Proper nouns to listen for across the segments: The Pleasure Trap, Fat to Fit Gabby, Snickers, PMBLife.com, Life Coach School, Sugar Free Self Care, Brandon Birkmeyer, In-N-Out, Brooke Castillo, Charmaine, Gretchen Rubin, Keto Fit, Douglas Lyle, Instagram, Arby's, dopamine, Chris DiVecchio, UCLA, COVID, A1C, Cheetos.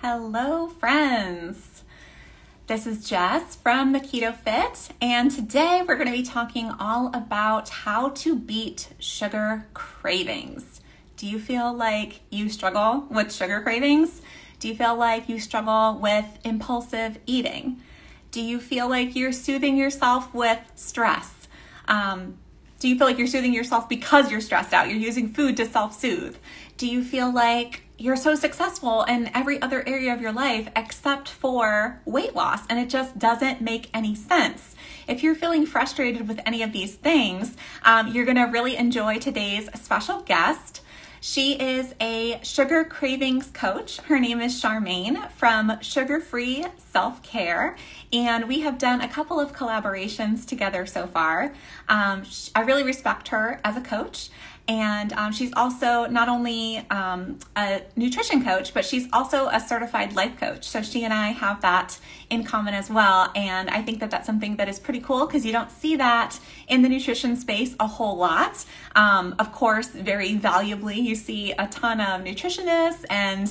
Hello friends, this is Jess from the Keto Fit, and today we're going to be talking all about how to beat sugar cravings. Do you feel like you struggle with sugar cravings? Do you feel like you struggle with impulsive eating? Do you feel like you're soothing yourself with stress? Do you feel like you're soothing yourself because you're stressed out? You're using food to self-soothe. Do you feel like you're so successful in every other area of your life except for weight loss, and it just doesn't make any sense? If you're feeling frustrated with any of these things, you're gonna really enjoy today's special guest. She is a sugar cravings coach. Her name is Charmaine from Sugar Free Self Care, and we have done a couple of collaborations together so far. I really respect her as a coach. And she's also not only a nutrition coach, but she's also a certified life coach. So she and I have that in common as well. And I think that that's something that is pretty cool because you don't see that in the nutrition space a whole lot. Of course, very valuably, you see a ton of nutritionists and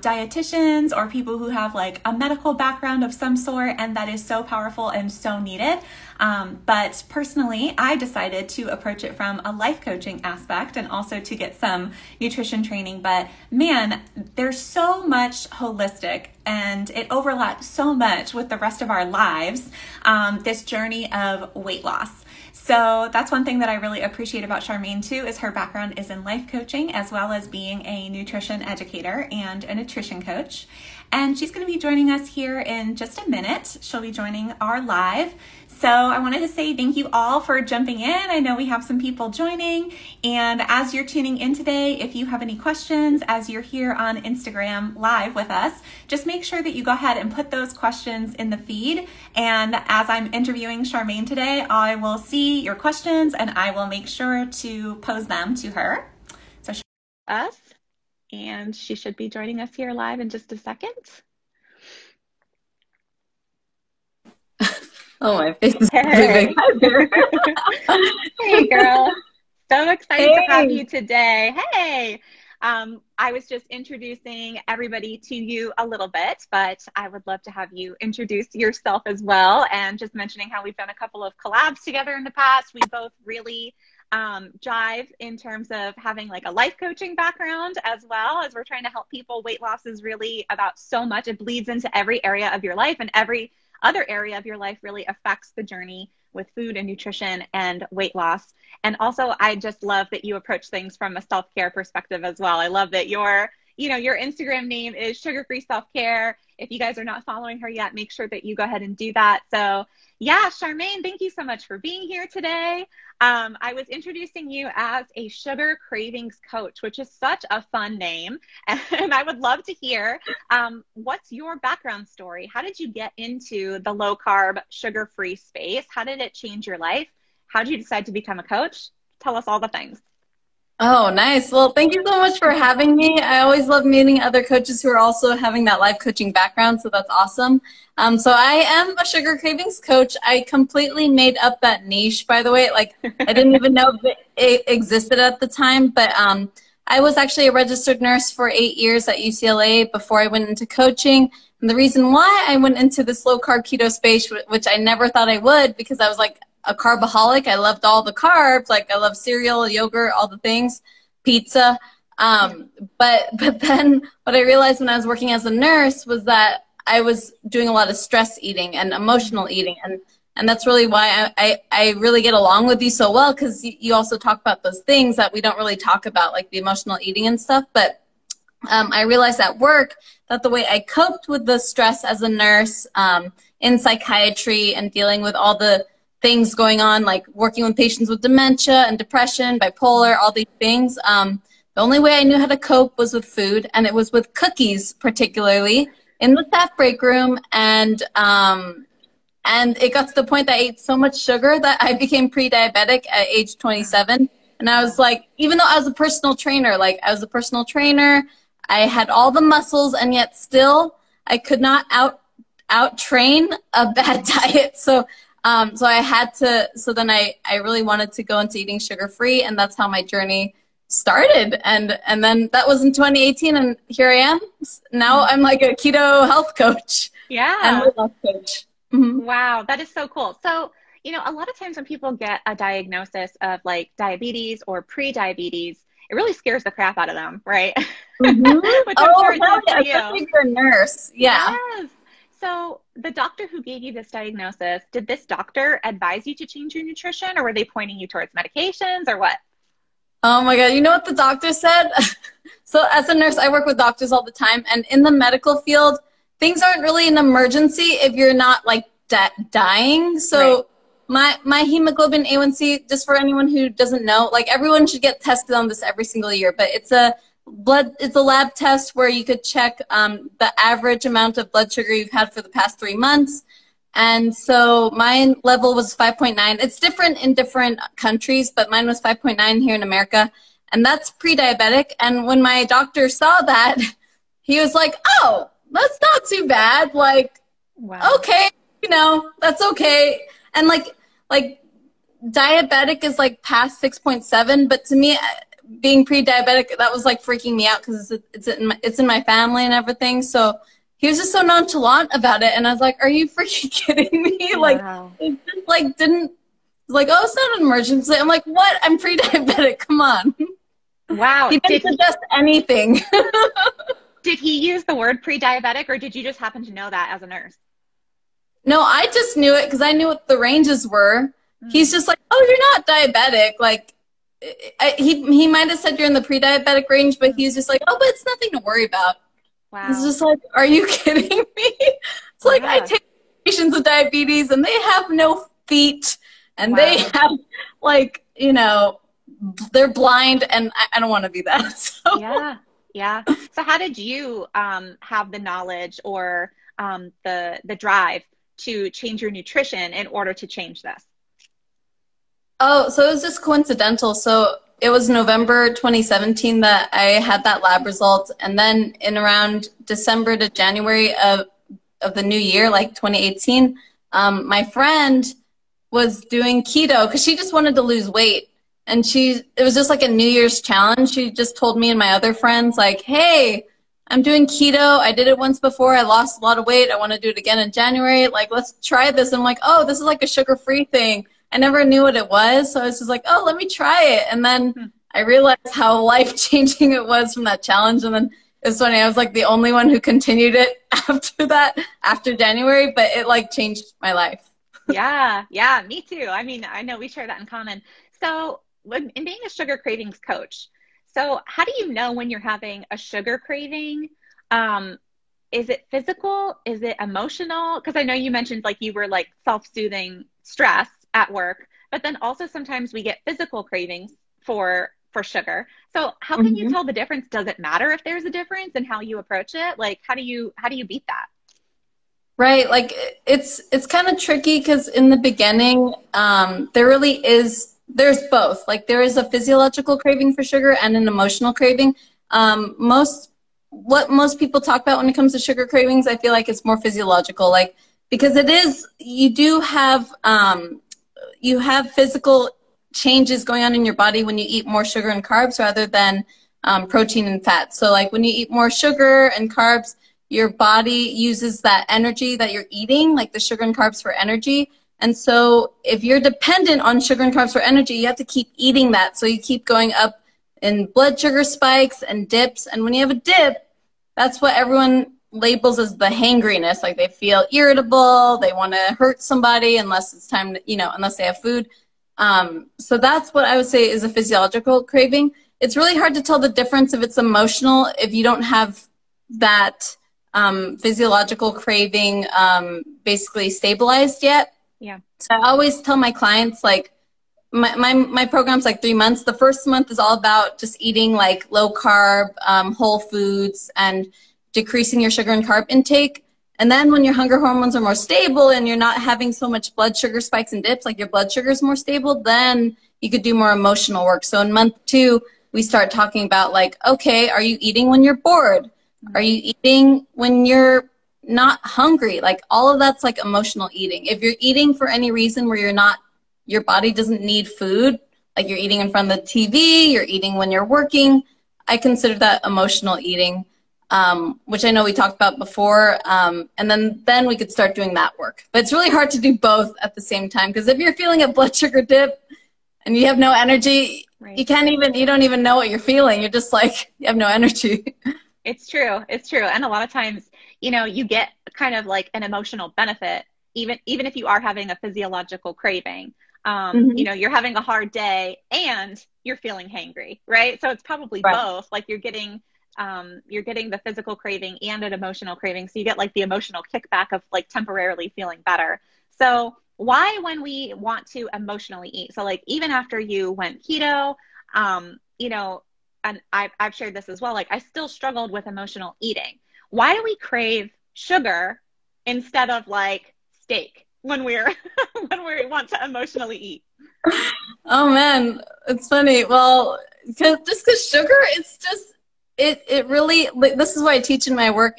dietitians or people who have like a medical background of some sort. And that is so powerful and so needed. But personally, I decided to approach it from a life coaching aspect and also to get some nutrition training. But man, there's so much holistic, and it overlaps so much with the rest of our lives, this journey of weight loss. So that's one thing that I really appreciate about Charmaine too, is her background is in life coaching as well as being a nutrition educator and a nutrition coach. And she's going to be joining us here in just a minute. She'll be joining our live. So I wanted to say thank you all for jumping in. I know we have some people joining. And as you're tuning in today, if you have any questions as you're here on Instagram live with us, just make sure that you go ahead and put those questions in the feed. And as I'm interviewing Charmaine today, I will see your questions and I will make sure to pose them to her. So she's with us, and she should be joining us here live in just a second. Oh, my face is moving. Hey, girl. So excited to have you today. Hey. I was just introducing everybody to you a little bit, but I would love to have you introduce yourself as well, and just mentioning how we've done a couple of collabs together in the past. We both really jive in terms of having like a life coaching background, as well as we're trying to help people. Weight loss is really about so much. It bleeds into every area of your life, and every other area of your life really affects the journey with food and nutrition and weight loss. And also, I just love that you approach things from a self-care perspective as well. I love that your Instagram name is Sugar Free Self Care. If you guys are not following her yet, make sure that you go ahead and do that. So yeah, Charmaine, thank you so much for being here today. I was introducing you as a sugar cravings coach, which is such a fun name. And I would love to hear, what's your background story? How did you get into the low carb, sugar free space? How did it change your life? How did you decide to become a coach? Tell us all the things. Oh, nice. Well, thank you so much for having me. I always love meeting other coaches who are also having that life coaching background, so that's awesome. So I am a sugar cravings coach. I completely made up that niche, by the way. Like, I didn't even know it existed at the time, but I was actually a registered nurse for 8 years at UCLA before I went into coaching. And the reason why I went into this low-carb keto space, which I never thought I would, because I was like, a carbaholic. I loved all the carbs. Like, I love cereal, yogurt, all the things, pizza. But then what I realized when I was working as a nurse was that I was doing a lot of stress eating and emotional eating. And that's really why I really get along with you so well, because you also talk about those things that we don't really talk about, like the emotional eating and stuff. But I realized at work that the way I coped with the stress as a nurse in psychiatry and dealing with all the things going on, like working with patients with dementia and depression, bipolar, all these things. The only way I knew how to cope was with food, and it was with cookies, particularly in the staff break room. And it got to the point that I ate so much sugar that I became pre-diabetic at age 27. And I was like, even though I was a personal trainer, I had all the muscles, and yet still I could not out train a bad diet. So then I really wanted to go into eating sugar-free, and that's how my journey started, and then that was in 2018, and here I am. Now I'm like a keto health coach. Yeah. And a health coach. Mm-hmm. Wow, that is so cool. So, you know, a lot of times when people get a diagnosis of like diabetes or pre-diabetes, it really scares the crap out of them, right? Mm-hmm. Which I'm sure it does for you. Especially if you're a nurse. Yeah. Yes. So the doctor who gave you this diagnosis, did this doctor advise you to change your nutrition, or were they pointing you towards medications or what? Oh my God. You know what the doctor said? So as a nurse, I work with doctors all the time, and in the medical field, things aren't really an emergency if you're not like dying. So right. My hemoglobin A1C, just for anyone who doesn't know, like everyone should get tested on this every single year, but it's a lab test where you could check the average amount of blood sugar you've had for the past 3 months. And so mine level was 5.9. It's different in different countries, but mine was 5.9 here in America. And that's pre-diabetic. And when my doctor saw that, he was like, oh, that's not too bad. Like, wow. Okay, you know, that's okay. And like diabetic is like past 6.7. But to me, being pre-diabetic, that was like freaking me out because it's in my family and everything. So he was just so nonchalant about it, and I was like, "Are you freaking kidding me?" Wow. Like, it just like didn't. It's like, "Oh, it's not an emergency." I'm like, "What? I'm pre-diabetic. Come on." Wow. He didn't suggest anything. Did he use the word pre-diabetic, or did you just happen to know that as a nurse? No, I just knew it because I knew what the ranges were. Mm. He's just like, "Oh, you're not diabetic." Like, he might have said you're in the pre-diabetic range, but he was just like, "Oh, but it's nothing to worry about." Wow. It's just like, are you kidding me? It's like, yeah. I take patients with diabetes and they have no feet and wow. They have like, you know, they're blind, and I don't want to be that. So. Yeah. Yeah. So how did you have the knowledge or the drive to change your nutrition in order to change this? Oh, so it was just coincidental. So it was November 2017 that I had that lab result. And then in around December to January of the new year, like 2018, my friend was doing keto because she just wanted to lose weight. And it was just like a New Year's challenge. She just told me and my other friends like, hey, I'm doing keto. I did it once before. I lost a lot of weight. I want to do it again in January. Like, let's try this. I'm like, oh, this is like a sugar-free thing. I never knew what it was, so I was just like, oh, let me try it. And then I realized how life-changing it was from that challenge. And then it's funny, I was like the only one who continued it after that, after January, but it like changed my life. Yeah, yeah, me too. I mean, I know we share that in common. So in being a sugar cravings coach, so how do you know when you're having a sugar craving? Is it physical? Is it emotional? Because I know you mentioned like you were like self-soothing stress at work, but then also sometimes we get physical cravings for sugar. So how can you tell the difference? Does it matter if there's a difference in how you approach it? Like, how do you beat that? Right. Like it's kind of tricky because in the beginning, there's both. Like there is a physiological craving for sugar and an emotional craving. What most people talk about when it comes to sugar cravings, I feel like it's more physiological, like, because it is, you do have, you have physical changes going on in your body when you eat more sugar and carbs rather than protein and fat. So like when you eat more sugar and carbs, your body uses that energy that you're eating, like the sugar and carbs for energy. And so if you're dependent on sugar and carbs for energy, you have to keep eating that. So you keep going up in blood sugar spikes and dips. And when you have a dip, that's what everyone labels as the hangriness, like they feel irritable, they want to hurt somebody unless it's time to, you know, unless they have food. So that's what I would say is a physiological craving. It's really hard to tell the difference if it's emotional, if you don't have that physiological craving basically stabilized yet. Yeah. So I always tell my clients, like, my program's like 3 months. The first month is all about just eating like low carb, whole foods, and decreasing your sugar and carb intake. And then when your hunger hormones are more stable and you're not having so much blood sugar spikes and dips, like your blood sugar is more stable, then you could do more emotional work. So in month 2, we start talking about like, okay, are you eating when you're bored? Are you eating when you're not hungry? Like all of that's like emotional eating. If you're eating for any reason where your body doesn't need food, Like you're eating in front of the TV, you're eating when you're working. I consider that emotional eating, which I know we talked about before. And then we could start doing that work. But it's really hard to do both at the same time, because if you're feeling a blood sugar dip and you have no energy, right, you can't even, you don't even know what you're feeling. You're just like, you have no energy. It's true. It's true. And a lot of times, you know, you get kind of like an emotional benefit, even if you are having a physiological craving. You know, you're having a hard day and you're feeling hangry, right? So it's probably both. Like you're getting the physical craving and an emotional craving. So you get like the emotional kickback of like temporarily feeling better. So why, when we want to emotionally eat, so like even after you went keto, you know, and I've shared this as well, like I still struggled with emotional eating. Why do we crave sugar instead of like steak when we're when we want to emotionally eat? Oh man, it's funny. Well, because sugar, it's just it really, like, this is what I teach in my work.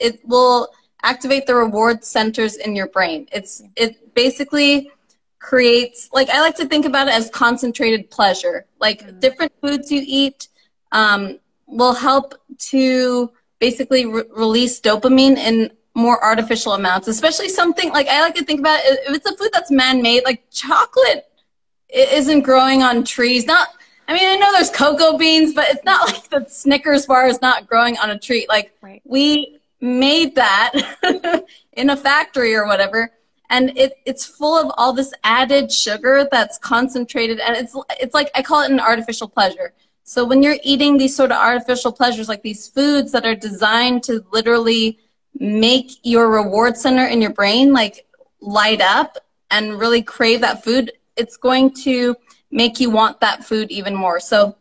It will activate the reward centers in your brain. It basically creates, like, I like to think about it as concentrated pleasure. Like different foods you eat will help to basically release dopamine in more artificial amounts, especially something like, I like to think about it, if it's a food that's man-made, like chocolate isn't growing on trees. Not, I mean, I know there's cocoa beans, but it's not like the Snickers bar is not growing on a tree. Like we made that in a factory or whatever. And it's full of all this added sugar that's concentrated. And it's like, I call it an artificial pleasure. So when you're eating these sort of artificial pleasures, like these foods that are designed to literally make your reward center in your brain like light up and really crave that food, it's going to make you want that food even more. So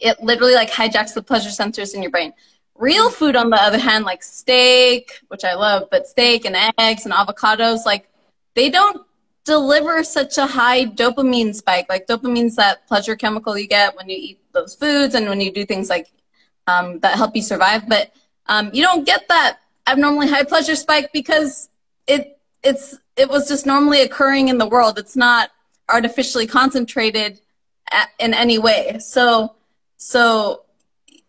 it literally like hijacks the pleasure sensors in your brain. Real food, on the other hand, like steak, which I love, but steak and eggs and avocados, like they don't deliver such a high dopamine spike. Like dopamine's that pleasure chemical you get when you eat those foods and when you do things like that help you survive. But you don't get that abnormally high pleasure spike because it was just normally occurring in the world. It's not artificially concentrated in any way. So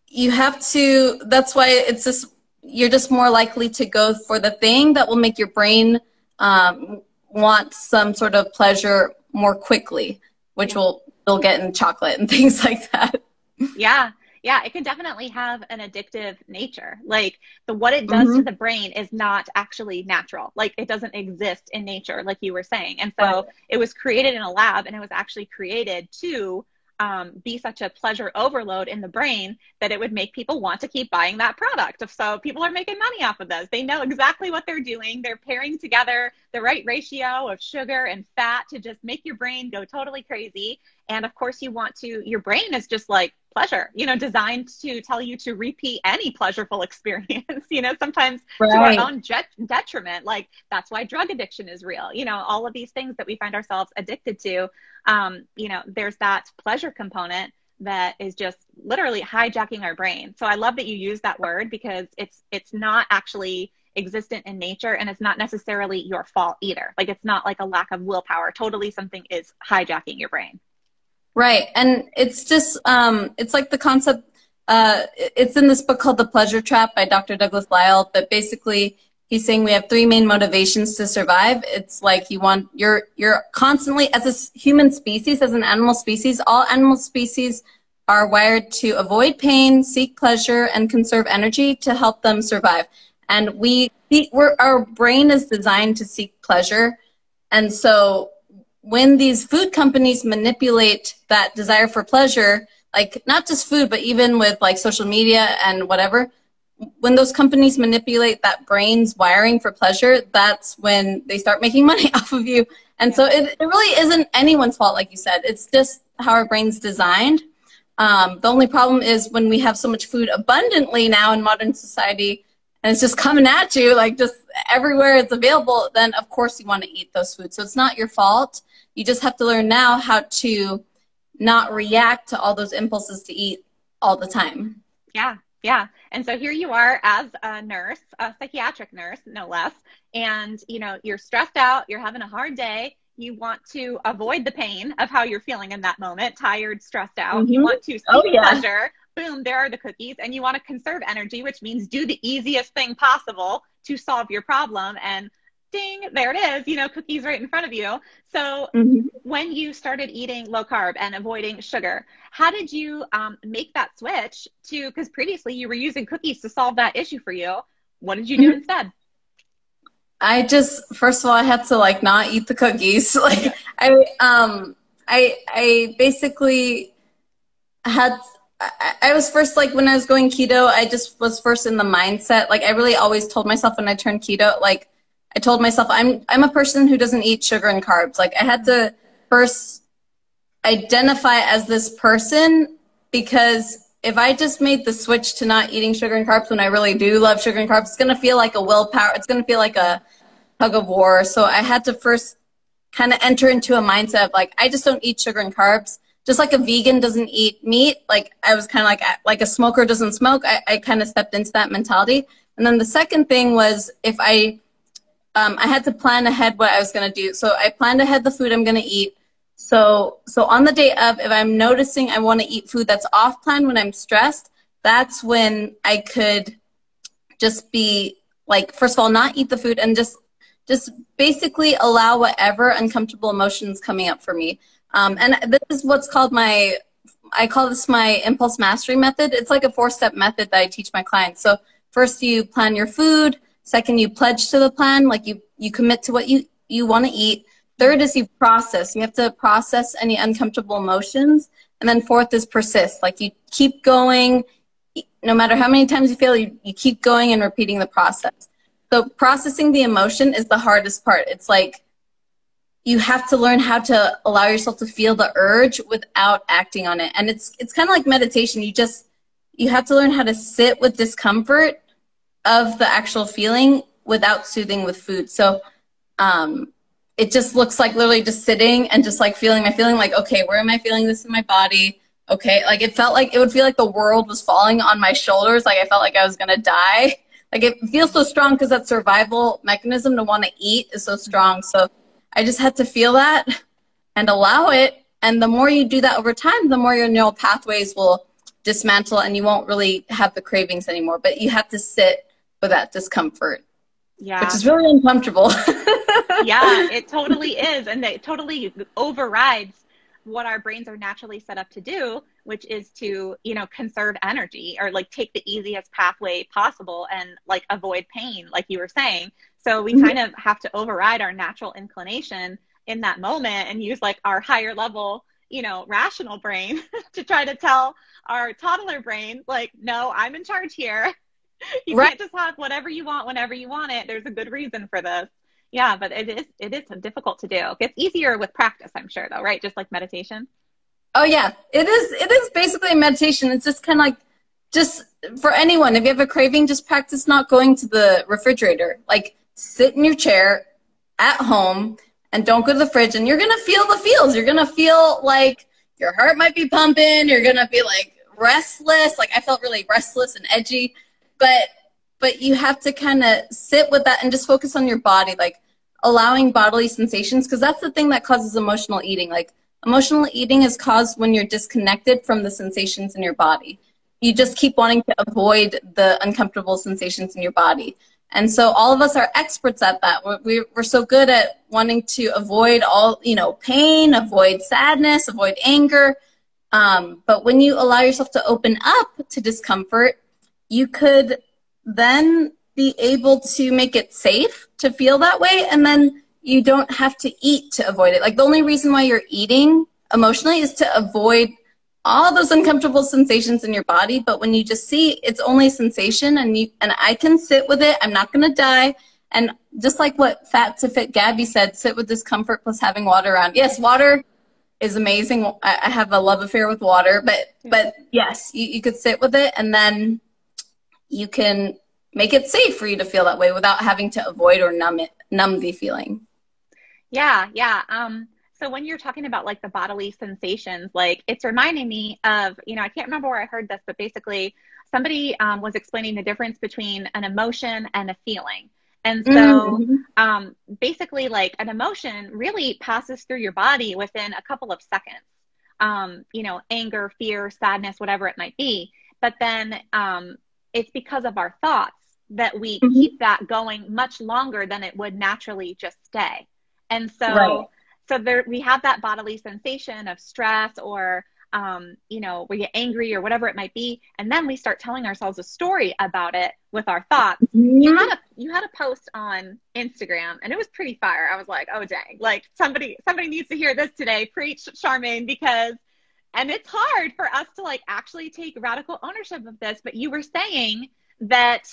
you have to, that's why it's just, you're just more likely to go for the thing that will make your brain want some sort of pleasure more quickly, which you'll get in chocolate and things like that. Yeah. Yeah, it can definitely have an addictive nature. Like what it does to the brain is not actually natural. Like it doesn't exist in nature, like you were saying. And so it was created in a lab, and it was actually created to be such a pleasure overload in the brain that it would make people want to keep buying that product. So people are making money off of this. They know exactly what they're doing. They're pairing together the right ratio of sugar and fat to just make your brain go totally crazy. And of course you want to, your brain is just like pleasure, you know, designed to tell you to repeat any pleasurable experience, you know, sometimes to our own detriment. Like that's why drug addiction is real. You know, all of these things that we find ourselves addicted to, you know, there's that pleasure component that is just literally hijacking our brain. So I love that you use that word, because it's not actually existent in nature, and it's not necessarily your fault either. Like it's not like a lack of willpower. Totally something is hijacking your brain. Right. And it's just, it's like the concept, it's in this book called The Pleasure Trap by Dr. Douglas Lyle, but basically he's saying we have three main motivations to survive. It's like you're constantly, as a human species, as an animal species, all animal species are wired to avoid pain, seek pleasure, and conserve energy to help them survive. And our brain is designed to seek pleasure. And so when these food companies manipulate that desire for pleasure, like not just food, but even with like social media and whatever, when those companies manipulate that brain's wiring for pleasure, that's when they start making money off of you. And so it really isn't anyone's fault, like you said. It's just how our brain's designed. The only problem is when we have so much food abundantly now in modern society, and it's just coming at you, like just everywhere it's available, then of course you want to eat those foods. So it's not your fault. You just have to learn now how to not react to all those impulses to eat all the time. Yeah, yeah. And so here you are as a nurse, a psychiatric nurse, no less, and you know, you're stressed out, you're having a hard day, You want to avoid the pain of how you're feeling in that moment, tired, stressed out. Mm-hmm. You want to seek pleasure. Boom, there are the cookies. And you want to conserve energy, which means do the easiest thing possible to solve your problem. And ding, there it is, you know, cookies right in front of you. So when you started eating low carb and avoiding sugar, how did you make that switch to, because previously you were using cookies to solve that issue for you. What did you do instead? I just, first of all, I had to like not eat the cookies. Like I basically had, I was first, like when I was going keto, I just was first in the mindset. Like I really always told myself when I turned keto, like I told myself I'm a person who doesn't eat sugar and carbs. Like I had to first identify as this person, because if I just made the switch to not eating sugar and carbs when I really do love sugar and carbs, it's going to feel like a willpower. It's going to feel like a tug of war. So I had to first kind of enter into a mindset of like, I just don't eat sugar and carbs. Just like a vegan doesn't eat meat. Like I was kind of like a smoker doesn't smoke. I kind of stepped into that mentality. And then the second thing was if I had to plan ahead what I was going to do. So I planned ahead the food I'm going to eat. So on the day of, if I'm noticing I want to eat food that's off plan when I'm stressed, that's when I could just be like, first of all, not eat the food and just basically allow whatever uncomfortable emotions coming up for me. And this is what's called I call this my impulse mastery method. It's like a 4-step method that I teach my clients. So first you plan your food. Second, you pledge to the plan. Like you commit to what you want to eat. Third is you process. You have to process any uncomfortable emotions. And then fourth is persist. Like you keep going. No matter how many times you fail, you keep going and repeating the process. So processing the emotion is the hardest part. It's like you have to learn how to allow yourself to feel the urge without acting on it. And it's kind of like meditation. You have to learn how to sit with discomfort of the actual feeling without soothing with food. So it just looks like literally just sitting and just like feeling my feeling, like, okay, where am I feeling this in my body? Okay. Like it felt like it would feel like the world was falling on my shoulders. Like I felt like I was going to die. Like it feels so strong because that survival mechanism to want to eat is so strong. So I just had to feel that and allow it. And the more you do that over time, the more your neural pathways will dismantle and you won't really have the cravings anymore, but you have to sit with that discomfort. Yeah. Which is really uncomfortable. Yeah, it totally is. And it totally overrides what our brains are naturally set up to do, which is to, you know, conserve energy or like take the easiest pathway possible and like avoid pain, like you were saying. So we kind of have to override our natural inclination in that moment and use like our higher level, you know, rational brain to try to tell our toddler brain, like, no, I'm in charge here. You can't just have whatever you want, whenever you want it. There's a good reason for this. Yeah, but it is difficult to do. It's easier with practice, I'm sure, though, right? Just like meditation. Oh, yeah. It is basically meditation. It's just kind of like, just for anyone, if you have a craving, just practice not going to the refrigerator. Like, sit in your chair at home and don't go to the fridge, and you're going to feel the feels. You're going to feel like your heart might be pumping. You're going to be, like, restless. Like, I felt really restless and edgy. But you have to kind of sit with that and just focus on your body, like allowing bodily sensations, because that's the thing that causes emotional eating. Like emotional eating is caused when you're disconnected from the sensations in your body. You just keep wanting to avoid the uncomfortable sensations in your body. And so all of us are experts at that. We're so good at wanting to avoid all, you know, pain, avoid sadness, avoid anger. But when you allow yourself to open up to discomfort, you could then be able to make it safe to feel that way, and then you don't have to eat to avoid it. Like the only reason why you're eating emotionally is to avoid all those uncomfortable sensations in your body. But when you just see it's only a sensation, and I can sit with it, I'm not gonna die. And just like what Fat to Fit Gabby said, sit with discomfort plus having water around. Yes, water is amazing. I have a love affair with water, but yes, you could sit with it, and then you can make it safe for you to feel that way without having to avoid or numb the feeling. Yeah, yeah. So when you're talking about like the bodily sensations, like it's reminding me of, you know, I can't remember where I heard this, but basically somebody was explaining the difference between an emotion and a feeling. And so basically like an emotion really passes through your body within a couple of seconds, you know, anger, fear, sadness, whatever it might be. But then it's because of our thoughts that we keep that going much longer than it would naturally just stay. And so, so there, we have that bodily sensation of stress or, you know, we get angry or whatever it might be. And then we start telling ourselves a story about it with our thoughts. You had a post on Instagram and it was pretty fire. I was like, oh dang, like somebody needs to hear this today. Preach, Charmaine, because, and it's hard for us to like actually take radical ownership of this, but you were saying that,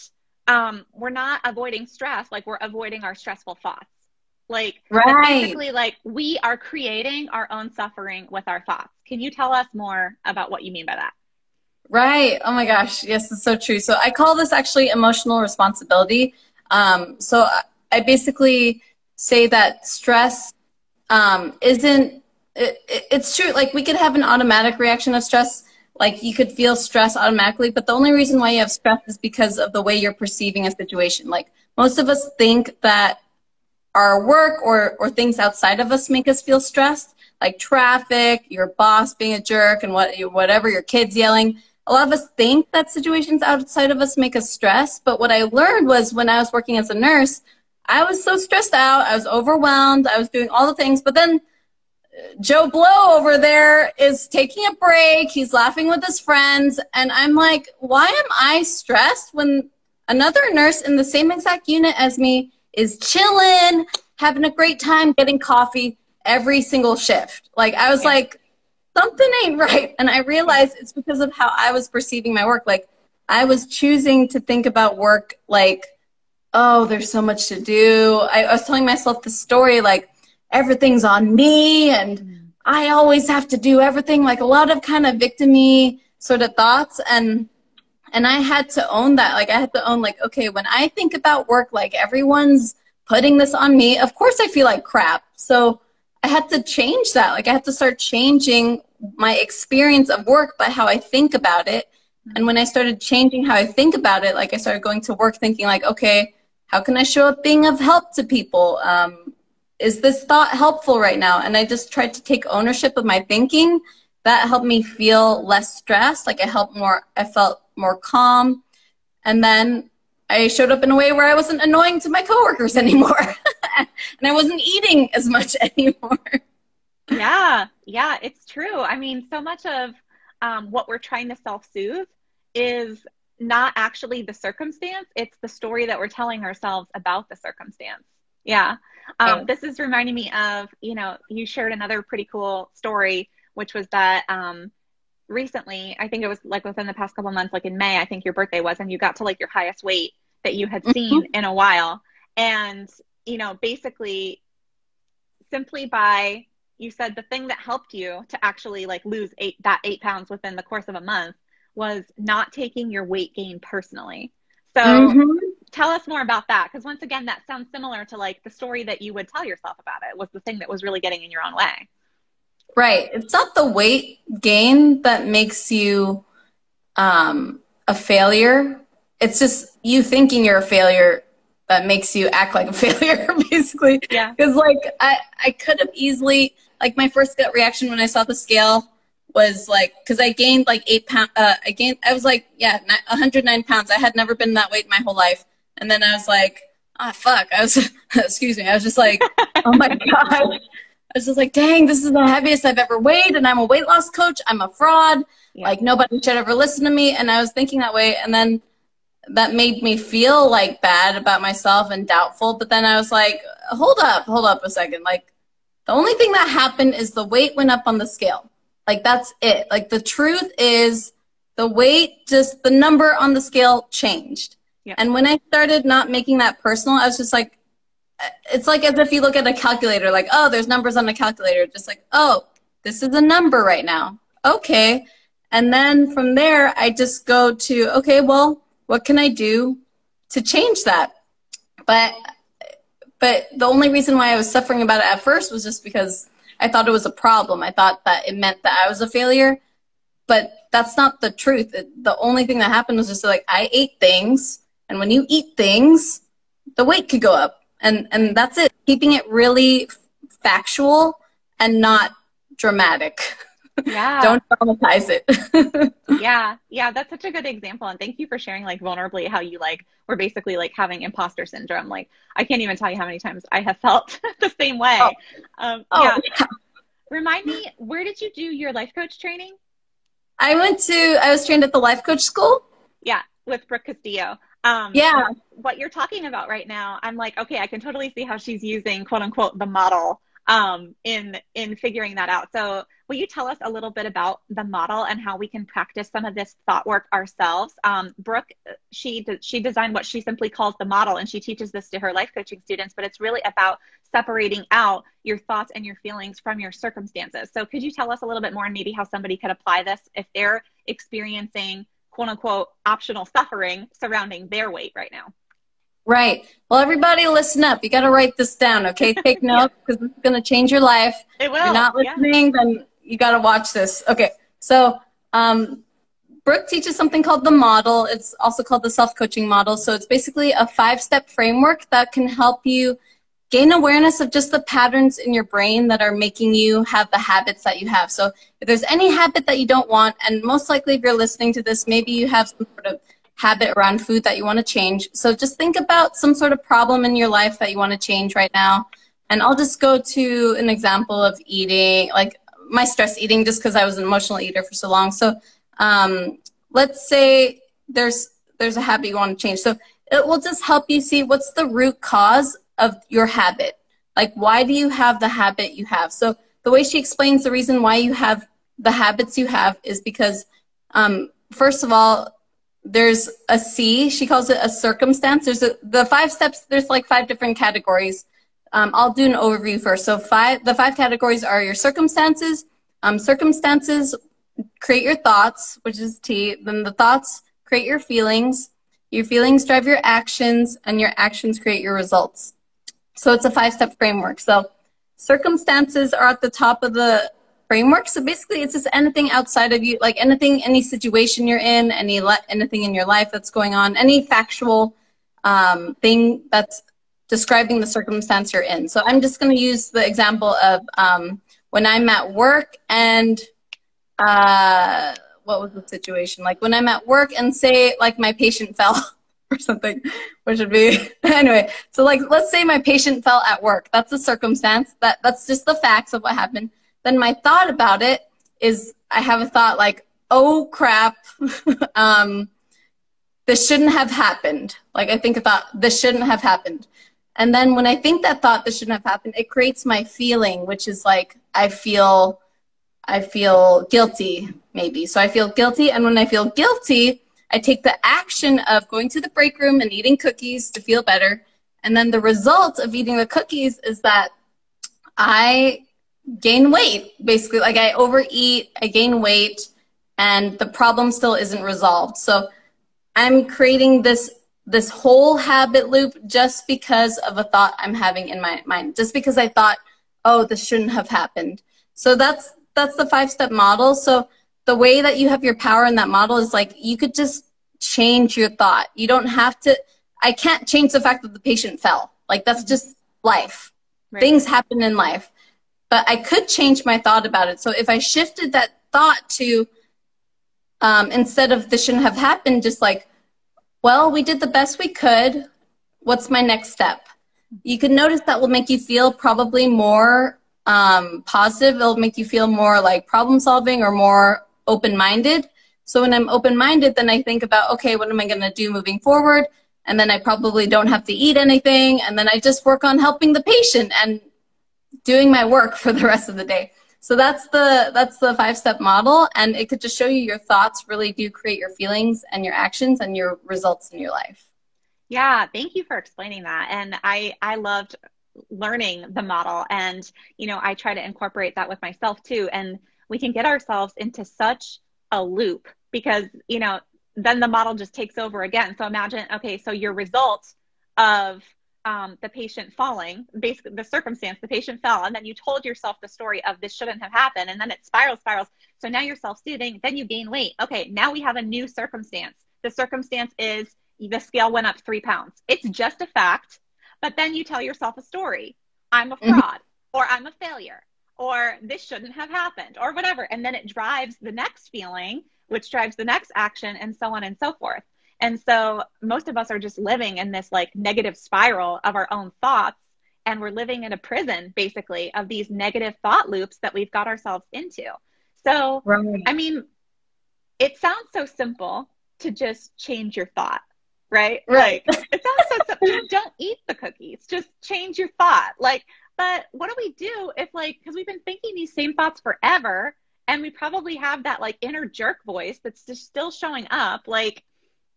we're not avoiding stress. Like we're avoiding our stressful thoughts. Like basically like we are creating our own suffering with our thoughts. Can you tell us more about what you mean by that? Right. Oh my gosh. Yes, it's so true. So I call this actually emotional responsibility. So I basically say that stress it's true. Like we could have an automatic reaction of stress. Like you could feel stress automatically, but the only reason why you have stress is because of the way you're perceiving a situation. Like most of us think that our work or things outside of us make us feel stressed, like traffic, your boss being a jerk, and whatever, your kids yelling. A lot of us think that situations outside of us make us stressed, but what I learned was when I was working as a nurse, I was so stressed out, I was overwhelmed, I was doing all the things, but then Joe Blow over there is taking a break, he's laughing with his friends, and I'm like, why am I stressed when another nurse in the same exact unit as me is chilling, having a great time, getting coffee every single shift? Like I was like, something ain't right. And I realized it's because of how I was perceiving my work. Like I was choosing to think about work like, oh, there's so much to do. I was telling myself the story like everything's on me and I always have to do everything, like a lot of kind of victim-y sort of thoughts. And I had to own that. Like I had to own like, okay, when I think about work, like everyone's putting this on me, of course I feel like crap. So I had to change that. Like I had to start changing my experience of work by how I think about it. And when I started changing how I think about it, like I started going to work thinking like, okay, how can I show up being of help to people? Is this thought helpful right now? And I just tried to take ownership of my thinking. That helped me feel less stressed. Like I felt more calm. And then I showed up in a way where I wasn't annoying to my coworkers anymore. And I wasn't eating as much anymore. Yeah, it's true. I mean, so much of what we're trying to self-soothe is not actually the circumstance. It's the story that we're telling ourselves about the circumstance. Yeah. This is reminding me of, you know, you shared another pretty cool story, which was that recently, I think it was like within the past couple months, like in May, I think your birthday was, and you got to like your highest weight that you had seen in a while. And, you know, basically simply by, you said the thing that helped you to actually like lose that eight pounds within the course of a month was not taking your weight gain personally. So tell us more about that. Because once again, that sounds similar to like the story that you would tell yourself about it was the thing that was really getting in your own way. Right. It's not the weight gain that makes you a failure. It's just you thinking you're a failure that makes you act like a failure, basically. Yeah. Because like I could have easily, like my first gut reaction when I saw the scale was like, because I gained like 8 pounds. I was like, yeah, 109 pounds. I had never been that weight my whole life. And then I was like, ah, fuck. I was just like, oh my God. I was just like, dang, this is the heaviest I've ever weighed. And I'm a weight loss coach. I'm a fraud. Yeah. Like nobody should ever listen to me. And I was thinking that way. And then that made me feel like bad about myself and doubtful. But then I was like, hold up a second. Like the only thing that happened is the weight went up on the scale. Like that's it. Like the truth is the weight, just the number on the scale changed. Yeah. And when I started not making that personal, I was just like, it's like as if you look at a calculator, like, oh, there's numbers on a calculator. Just like, oh, this is a number right now. Okay. And then from there, I just go to, okay, well, what can I do to change that? But the only reason why I was suffering about it at first was just because I thought it was a problem. I thought that it meant that I was a failure, but that's not the truth. The only thing that happened was just like, I ate things. And when you eat things, the weight could go up, and that's it. Keeping it really factual and not dramatic. Yeah. Don't traumatize it. Yeah. That's such a good example. And thank you for sharing like vulnerably how you like were basically like having imposter syndrome. Like I can't even tell you how many times I have felt the same way. Yeah. Remind me, where did you do your life coach training? I was trained at the Life Coach School. Yeah. With Brooke Castillo. Yeah. What you're talking about right now, I'm like, okay, I can totally see how she's using quote unquote the model in figuring that out. So will you tell us a little bit about the model and how we can practice some of this thought work ourselves? Brooke, she designed what she simply calls the model, and she teaches this to her life coaching students, but it's really about separating out your thoughts and your feelings from your circumstances. So could you tell us a little bit more and maybe how somebody could apply this if they're experiencing quote unquote optional suffering surrounding their weight right now? Right. Well, everybody listen up. You got to write this down, okay? Take notes because it's going to change your life. It will. If you're not listening, then you got to watch this. Okay. So Brooke teaches something called the model. It's also called the self-coaching model. So it's basically a 5-step framework that can help you gain awareness of just the patterns in your brain that are making you have the habits that you have. So if there's any habit that you don't want, and most likely if you're listening to this, maybe you have some sort of habit around food that you want to change. So just think about some sort of problem in your life that you want to change right now. And I'll just go to an example of eating, like my stress eating, just because I was an emotional eater for so long. So let's say there's a habit you want to change. So it will just help you see what's the root cause of your habit. Like, why do you have the habit you have? So the way she explains the reason why you have the habits you have is because, first of all, there's a C, she calls it a circumstance. There's the 5 steps, there's like 5 different categories. I'll do an overview first. So the five categories are your circumstances. Circumstances create your thoughts, which is T. Then the thoughts create your feelings. Your feelings drive your actions, and your actions create your results. So it's a 5-step framework. So circumstances are at the top of the framework. So basically it's just anything outside of you, like anything, any situation you're in, anything in your life that's going on, any factual thing that's describing the circumstance you're in. So I'm just going to use the example of when I'm at work and what was the situation? Like when I'm at work and say like my patient fell or something, which would be, anyway. So like, let's say my patient fell at work. That's a circumstance. That's just the facts of what happened. Then my thought about it is I have a thought like, oh, crap, this shouldn't have happened. Like I think about this shouldn't have happened. And then when I think that thought, this shouldn't have happened, it creates my feeling, which is like I feel guilty maybe. So I feel guilty. And when I feel guilty, I take the action of going to the break room and eating cookies to feel better. And then the result of eating the cookies is that I gain weight, basically. Like I overeat, I gain weight, and the problem still isn't resolved. So I'm creating this whole habit loop just because of a thought I'm having in my mind, just because I thought, oh, this shouldn't have happened. So that's the 5-step model. So the way that you have your power in that model is like you could just change your thought. You don't have to, I can't change the fact that the patient fell. Like that's just life. Right. Things happen in life. But I could change my thought about it. So if I shifted that thought to, instead of this shouldn't have happened, just like, well, we did the best we could. What's my next step? You can notice that will make you feel probably more positive. It'll make you feel more like problem solving or more open-minded. So when I'm open-minded, then I think about, okay, what am I going to do moving forward? And then I probably don't have to eat anything. And then I just work on helping the patient and doing my work for the rest of the day. So that's the 5-step model, and it could just show you your thoughts really do create your feelings and your actions and your results in your life. Yeah, thank you for explaining that. And I loved learning the model, and you know, I try to incorporate that with myself too, and we can get ourselves into such a loop because, you know, then the model just takes over again. So imagine, okay, so your result of the patient falling, basically the circumstance, the patient fell, and then you told yourself the story of this shouldn't have happened, and then it spirals. So now you're self-soothing, then you gain weight. Okay, now we have a new circumstance. The circumstance is the scale went up 3 pounds. It's just a fact. But then you tell yourself a story. I'm a fraud, or I'm a failure, or this shouldn't have happened, or whatever. And then it drives the next feeling, which drives the next action, and so on and so forth. And so most of us are just living in this like negative spiral of our own thoughts. And we're living in a prison, basically, of these negative thought loops that we've got ourselves into. So, right. I mean, it sounds so simple to just change your thought, right? Right. Like, it sounds so simple. Don't eat the cookies. Just change your thought. Like, but what do we do if, like, because we've been thinking these same thoughts forever, and we probably have that, like, inner jerk voice that's just still showing up. Like,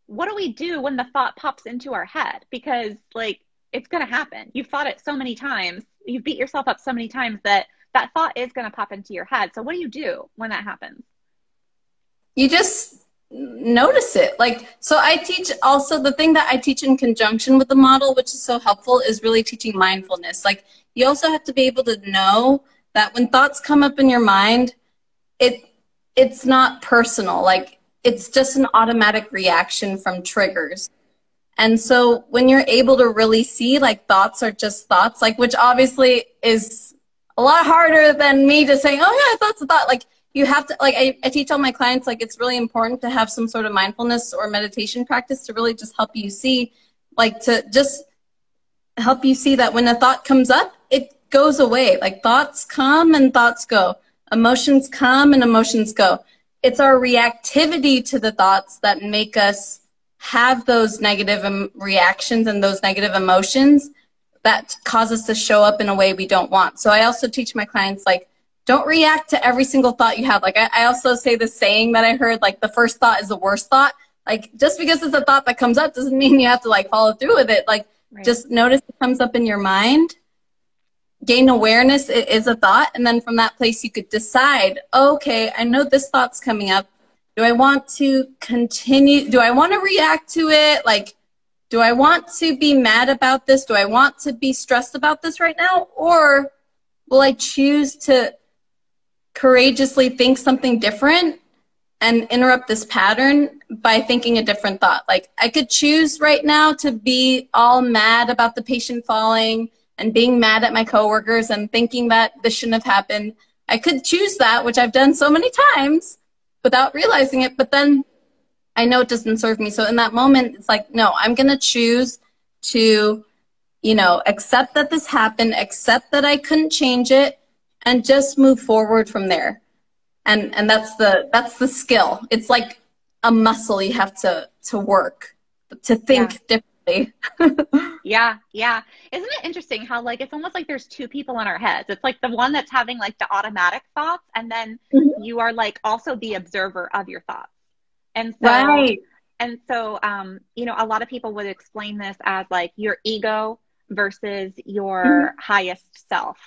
what do we do when the thought pops into our head? Because, like, it's going to happen. You've thought it so many times. You've beat yourself up so many times that that thought is going to pop into your head. So what do when that happens? You just notice it. Like, so I teach also, the thing that I teach in conjunction with the model, which is so helpful, is really teaching mindfulness. Like, you also have to be able to know that when thoughts come up in your mind, it's not personal. Like, it's just an automatic reaction from triggers. And so when you're able to really see, like, thoughts are just thoughts, like, which obviously is a lot harder than me just saying, oh, yeah, thought's a thought. Like, you have to, like, I teach all my clients, like, it's really important to have some sort of mindfulness or meditation practice to really just help you see, like, to just help you see that when a thought comes up, it goes away. Like, thoughts come and thoughts go. Emotions come and emotions go. It's our reactivity to the thoughts that make us have those negative reactions and those negative emotions that cause us to show up in a way we don't want. So I also teach my clients, like, don't react to every single thought you have. Like, I also say the saying that I heard, like, the first thought is the worst thought. Like, just because it's a thought that comes up doesn't mean you have to, like, follow through with it. Like, right. Just notice it comes up in your mind, gain awareness it is a thought, and then from that place you could decide, okay, I know this thought's coming up. Do I want to continue? Do I want to react to it? Like, do I want to be mad about this? Do I want to be stressed about this right now? Or will I choose to courageously think something different and interrupt this pattern by thinking a different thought? Like, I could choose right now to be all mad about the patient falling and being mad at my coworkers and thinking that this shouldn't have happened. I could choose that, which I've done so many times, without realizing it, but then I know it doesn't serve me. So in that moment, it's like, no, I'm going to choose to, you know, accept that this happened, accept that I couldn't change it, and just move forward from there. And that's the skill. It's like a muscle you have to work, to think differently. Yeah, yeah. Isn't it interesting how, like, it's almost like there's two people in our heads. It's like the one that's having, like, the automatic thoughts, and then you are, like, also the observer of your thoughts. And so, you know, a lot of people would explain this as, like, your ego versus your highest self,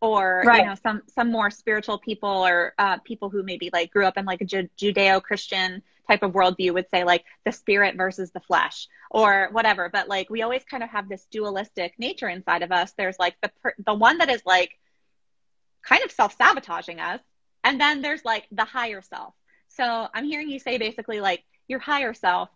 or, you know, some more spiritual people, or people who maybe, like, grew up in, like, a Judeo-Christian type of worldview would say, like, the spirit versus the flesh or whatever. But, like, we always kind of have this dualistic nature inside of us. There's, like, the one that is, like, kind of self-sabotaging us. And then there's, like, the higher self. So I'm hearing you say basically, like, your higher self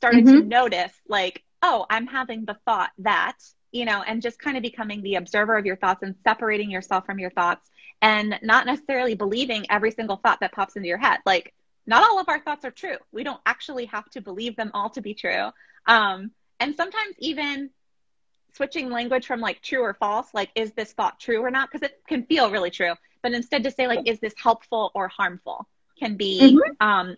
started to notice, like, oh, I'm having the thought that, you know, and just kind of becoming the observer of your thoughts and separating yourself from your thoughts and not necessarily believing every single thought that pops into your head. Like, not all of our thoughts are true. We don't actually have to believe them all to be true. And sometimes even switching language from, like, true or false, like, is this thought true or not? Because it can feel really true. But instead to say, like, is this helpful or harmful, can be a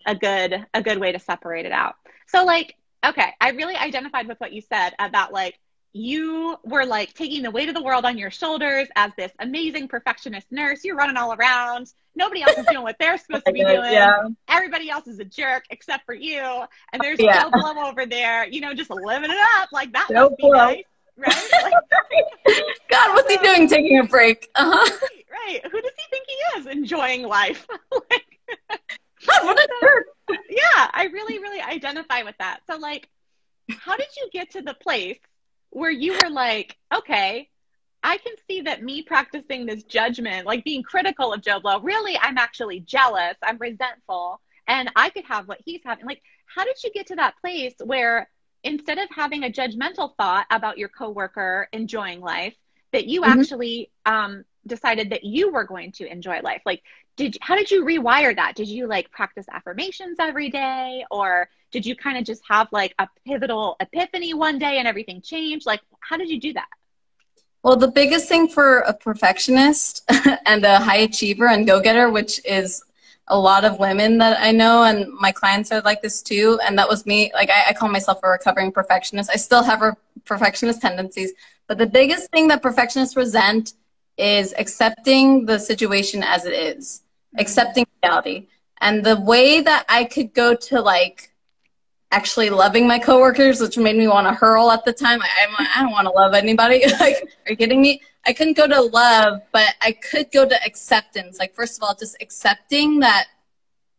good way to separate it out. So, like, okay, I really identified with what you said about, like, you were, like, taking the weight of the world on your shoulders as this amazing perfectionist nurse. You're running all around. Nobody else is doing what they're supposed to be doing. Yeah. Everybody else is a jerk except for you. And there's no blow over there, you know, just living it up. Like, that would be nice, right? Like, God, what's he doing taking a break? Right. Who does he think he is, enjoying life? Like, God, what a jerk. Yeah, I really, really identify with that. So, like, how did you get to the place where you were like, okay, I can see that me practicing this judgment, like being critical of Joe Blow, really, I'm actually jealous, I'm resentful, and I could have what he's having. Like, how did you get to that place where instead of having a judgmental thought about your coworker enjoying life, that you actually decided that you were going to enjoy life. Like, how did you rewire that? Did you like practice affirmations every day? Or did you kind of just have like a pivotal epiphany one day and everything changed? Like, how did you do that? Well, the biggest thing for a perfectionist and a high achiever and go-getter, which is a lot of women that I know, and my clients are like this too, and that was me. Like, I call myself a recovering perfectionist. I still have perfectionist tendencies, but the biggest thing that perfectionists resent is accepting the situation as it is, accepting reality. And the way that I could go to like actually loving my coworkers, which made me want to hurl at the time. I don't want to love anybody. Like, are you kidding me? I couldn't go to love, but I could go to acceptance. Like, first of all, just accepting that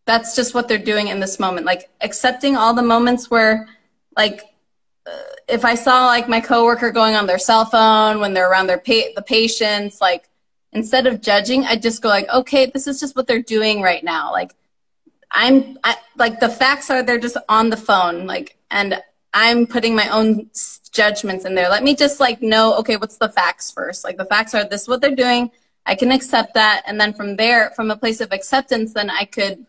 that's just what they're doing in this moment. Like, accepting all the moments where, like, if I saw, like, my coworker going on their cell phone when they're around the patients, like, instead of judging, I just go, like, okay, this is just what they're doing right now. Like, like, the facts are they're just on the phone, like, and I'm putting my own judgments in there. Let me just, like, know, okay, what's the facts first? Like, the facts are this is what they're doing. I can accept that. And then from there, from a place of acceptance, then I could,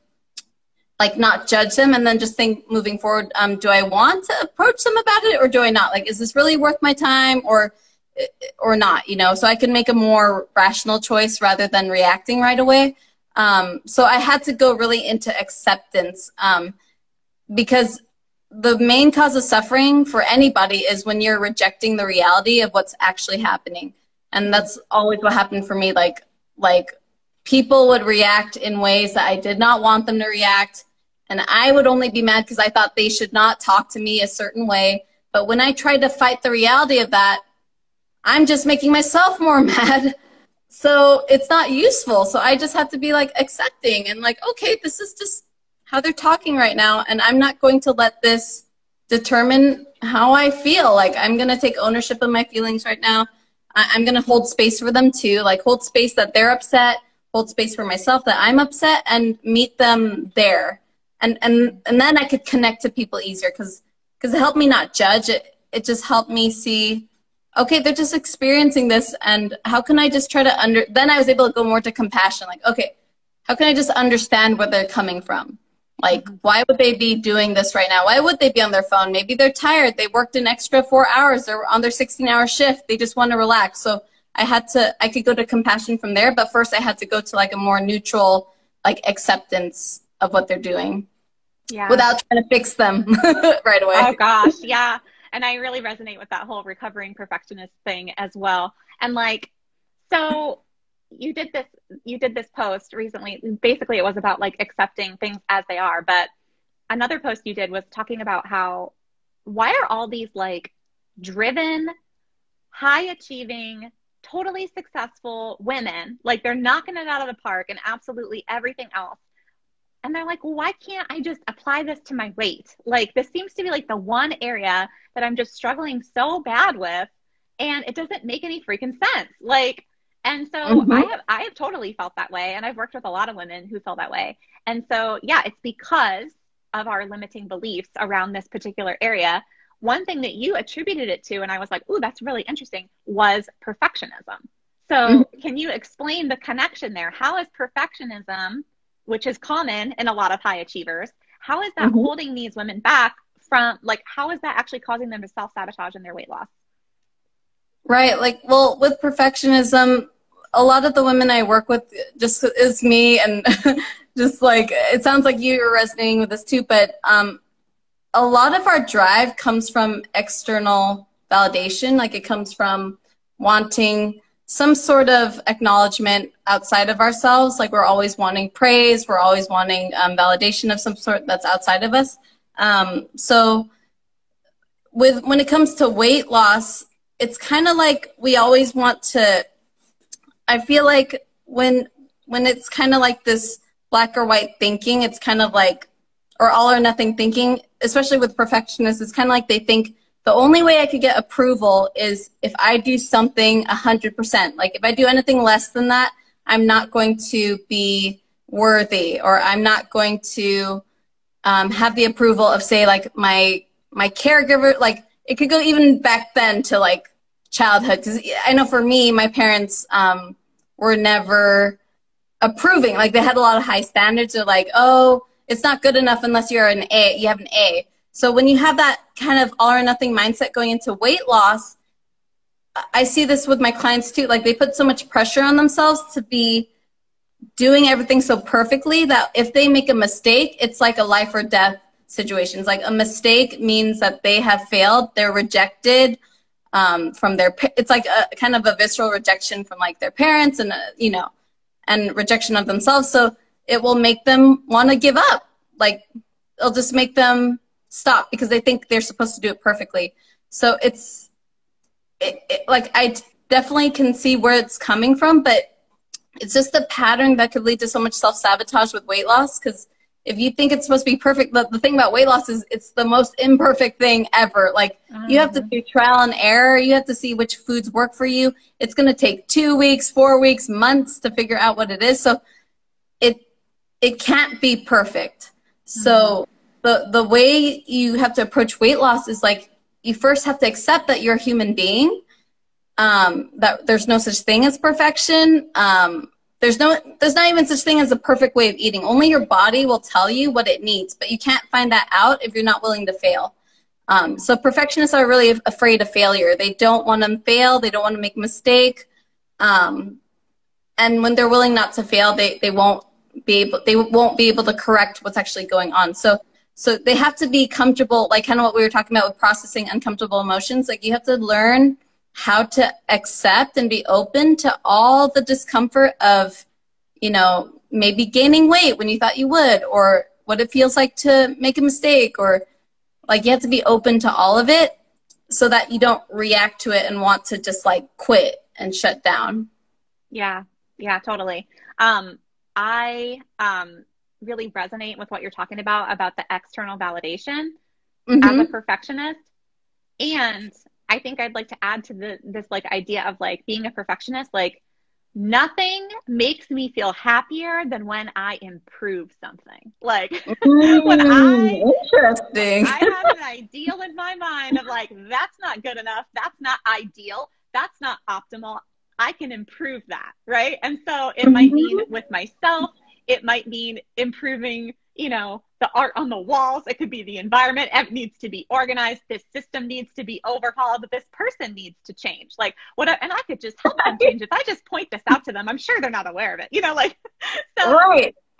like, not judge them and then just think moving forward, do I want to approach them about it or do I not? Like, is this really worth my time or not, you know? So I can make a more rational choice rather than reacting right away. So I had to go really into acceptance because the main cause of suffering for anybody is when you're rejecting the reality of what's actually happening. And that's always what happened for me. Like people would react in ways that I did not want them to react. And I would only be mad because I thought they should not talk to me a certain way. But when I tried to fight the reality of that, I'm just making myself more mad. So it's not useful. So I just have to be like accepting and like, okay, this is just how they're talking right now, and I'm not going to let this determine how I feel. Like, I'm going to take ownership of my feelings right now. I'm going to hold space for them too, like hold space that they're upset, hold space for myself that I'm upset, and meet them there. And then I could connect to people easier because it helped me not judge. It just helped me see, okay, they're just experiencing this, and how can I just try to then I was able to go more to compassion, like, okay, how can I just understand where they're coming from? Like, why would they be doing this right now? Why would they be on their phone? Maybe they're tired. They worked an extra 4 hours. They're on their 16-hour shift. They just want to relax. So I could go to compassion from there. But first I had to go to like a more neutral, like acceptance of what they're doing. Yeah. Without trying to fix them right away. Oh gosh. Yeah. And I really resonate with that whole recovering perfectionist thing as well. And like, so you did this post recently. Basically, it was about like accepting things as they are. But another post you did was talking about how, why are all these like driven, high achieving, totally successful women, like they're knocking it out of the park and absolutely everything else. And they're like, well, why can't I just apply this to my weight? Like, this seems to be like the one area that I'm just struggling so bad with. And it doesn't make any freaking sense. Like, and so I have totally felt that way. And I've worked with a lot of women who feel that way. And so, yeah, it's because of our limiting beliefs around this particular area. One thing that you attributed it to, and I was like, ooh, that's really interesting, was perfectionism. So can you explain the connection there? How is perfectionism, which is common in a lot of high achievers, how is that holding these women back from, like, how is that actually causing them to self-sabotage in their weight loss? Right. Like, well, with perfectionism, a lot of the women I work with just is me, and just like, it sounds like you're resonating with this too, but a lot of our drive comes from external validation. Like, it comes from wanting some sort of acknowledgement outside of ourselves. Like, we're always wanting praise. We're always wanting validation of some sort that's outside of us. So when it comes to weight loss, it's kind of like we always want to, I feel like when it's kind of like this black or white thinking, it's kind of like, or all or nothing thinking, especially with perfectionists, it's kind of like they think the only way I could get approval is if I do something 100%. Like, if I do anything less than that, I'm not going to be worthy, or I'm not going to have the approval of, say, like my my caregiver, like it could go even back then to like childhood. Because I know for me, my parents were never approving. Like they had a lot of high standards. They're like, oh, it's not good enough unless you're an A. You have an A. So when you have that kind of all or nothing mindset going into weight loss, I see this with my clients too. Like they put so much pressure on themselves to be doing everything so perfectly that if they make a mistake, it's like a life or death situation. It's like a mistake means that they have failed. They're rejected from their, it's like a kind of a visceral rejection from like their parents and, you know, and rejection of themselves. So it will make them want to give up. Like it'll just make them stop because they think they're supposed to do it perfectly. So it's like, I definitely can see where it's coming from, but it's just the pattern that could lead to so much self-sabotage with weight loss. Because if you think it's supposed to be perfect, the thing about weight loss is it's the most imperfect thing ever. Like you have to do trial and error. You have to see which foods work for you. It's going to take 2 weeks, 4 weeks, months to figure out what it is. So it can't be perfect. So the way you have to approach weight loss is like, you first have to accept that you're a human being, that there's no such thing as perfection. There's not even such thing as a perfect way of eating. Only your body will tell you what it needs, but you can't find that out if you're not willing to fail. So perfectionists are really afraid of failure. They don't want to fail. They don't want to make a mistake. And when they're willing not to fail, they won't be able to correct what's actually going on. So they have to be comfortable, like kind of what we were talking about with processing uncomfortable emotions. Like you have to learn how to accept and be open to all the discomfort of, you know, maybe gaining weight when you thought you would, or what it feels like to make a mistake, or like you have to be open to all of it so that you don't react to it and want to just like quit and shut down. Yeah. Yeah, totally. I really resonate with what you're talking about the external validation as a perfectionist. And I think I'd like to add to this like idea of like being a perfectionist, like nothing makes me feel happier than when I improve something. Like when I have an ideal in my mind of like, that's not good enough. That's not ideal. That's not optimal. I can improve that. Right. And so it might mean with myself, it might mean improving, you know, the art on the walls. It could be the environment. It needs to be organized. This system needs to be overhauled. This person needs to change. Like what? And I could just help them change. If I just point this out to them, I'm sure they're not aware of it. You know, like so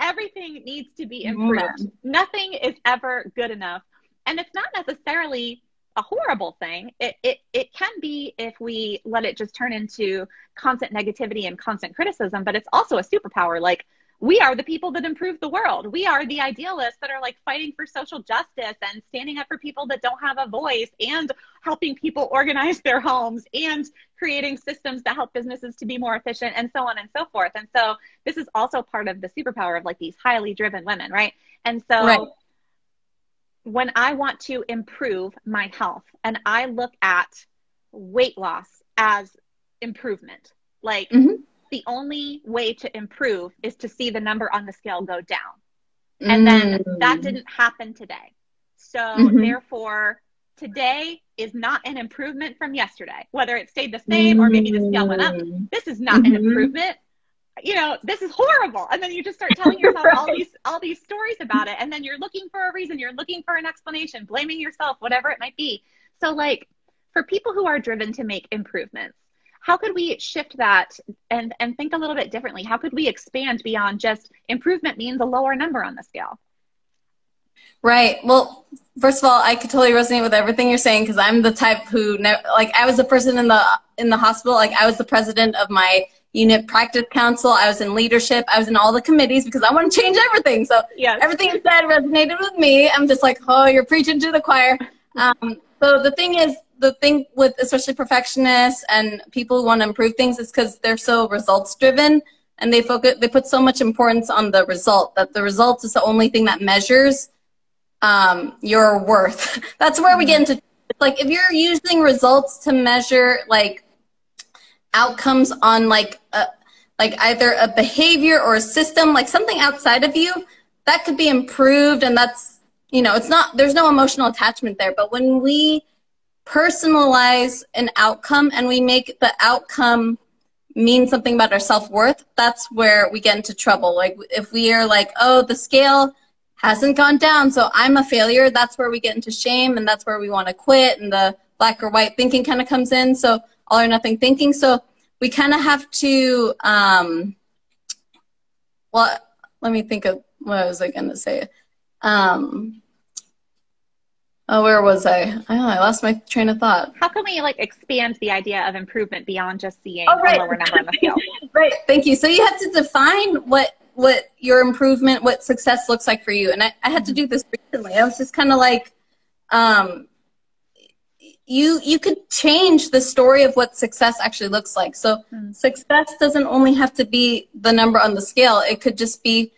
everything needs to be improved. Nothing is ever good enough. And it's not necessarily a horrible thing. It can be if we let it just turn into constant negativity and constant criticism, but it's also a superpower. Like, we are the people that improve the world. We are the idealists that are like fighting for social justice and standing up for people that don't have a voice and helping people organize their homes and creating systems that help businesses to be more efficient and so on and so forth. And so this is also part of the superpower of like these highly driven women, right? And so when I want to improve my health and I look at weight loss as improvement, like the only way to improve is to see the number on the scale go down. And then that didn't happen today. So therefore today is not an improvement from yesterday, whether it stayed the same or maybe the scale went up. This is not an improvement. You know, this is horrible. And then you just start telling yourself all these stories about it. And then you're looking for a reason, you're looking for an explanation, blaming yourself, whatever it might be. So like for people who are driven to make improvements, how could we shift that and think a little bit differently? How could we expand beyond just improvement means a lower number on the scale? Right. Well, first of all, I could totally resonate with everything you're saying because I'm the type who never, like I was the person in the hospital. Like I was the president of my unit practice council. I was in leadership. I was in all the committees because I want to change everything. So everything you said resonated with me. I'm just like, oh, you're preaching to the choir. So the thing with especially perfectionists and people who want to improve things is because they're so results driven and they put so much importance on the result that the result is the only thing that measures your worth. That's where we get into like if you're using results to measure like outcomes on like either a behavior or a system, like something outside of you, that could be improved and that's you know, it's not, there's no emotional attachment there. But when we personalize an outcome and we make the outcome mean something about our self-worth, that's where we get into trouble. Like if we are like, oh, the scale hasn't gone down, so I'm a failure, that's where we get into shame, and that's where we want to quit, and the black or white thinking kind of comes in, so all or nothing thinking. So we kind of have to, well, let me think of what I was going to say. Oh, where was I? I lost my train of thought. How can we like expand the idea of improvement beyond just seeing a lower number on the scale? Right. Thank you. So you have to define what your improvement, what success looks like for you. And I had to do this recently. I was just kind of like, you could change the story of what success actually looks like. So success doesn't only have to be the number on the scale. It could just be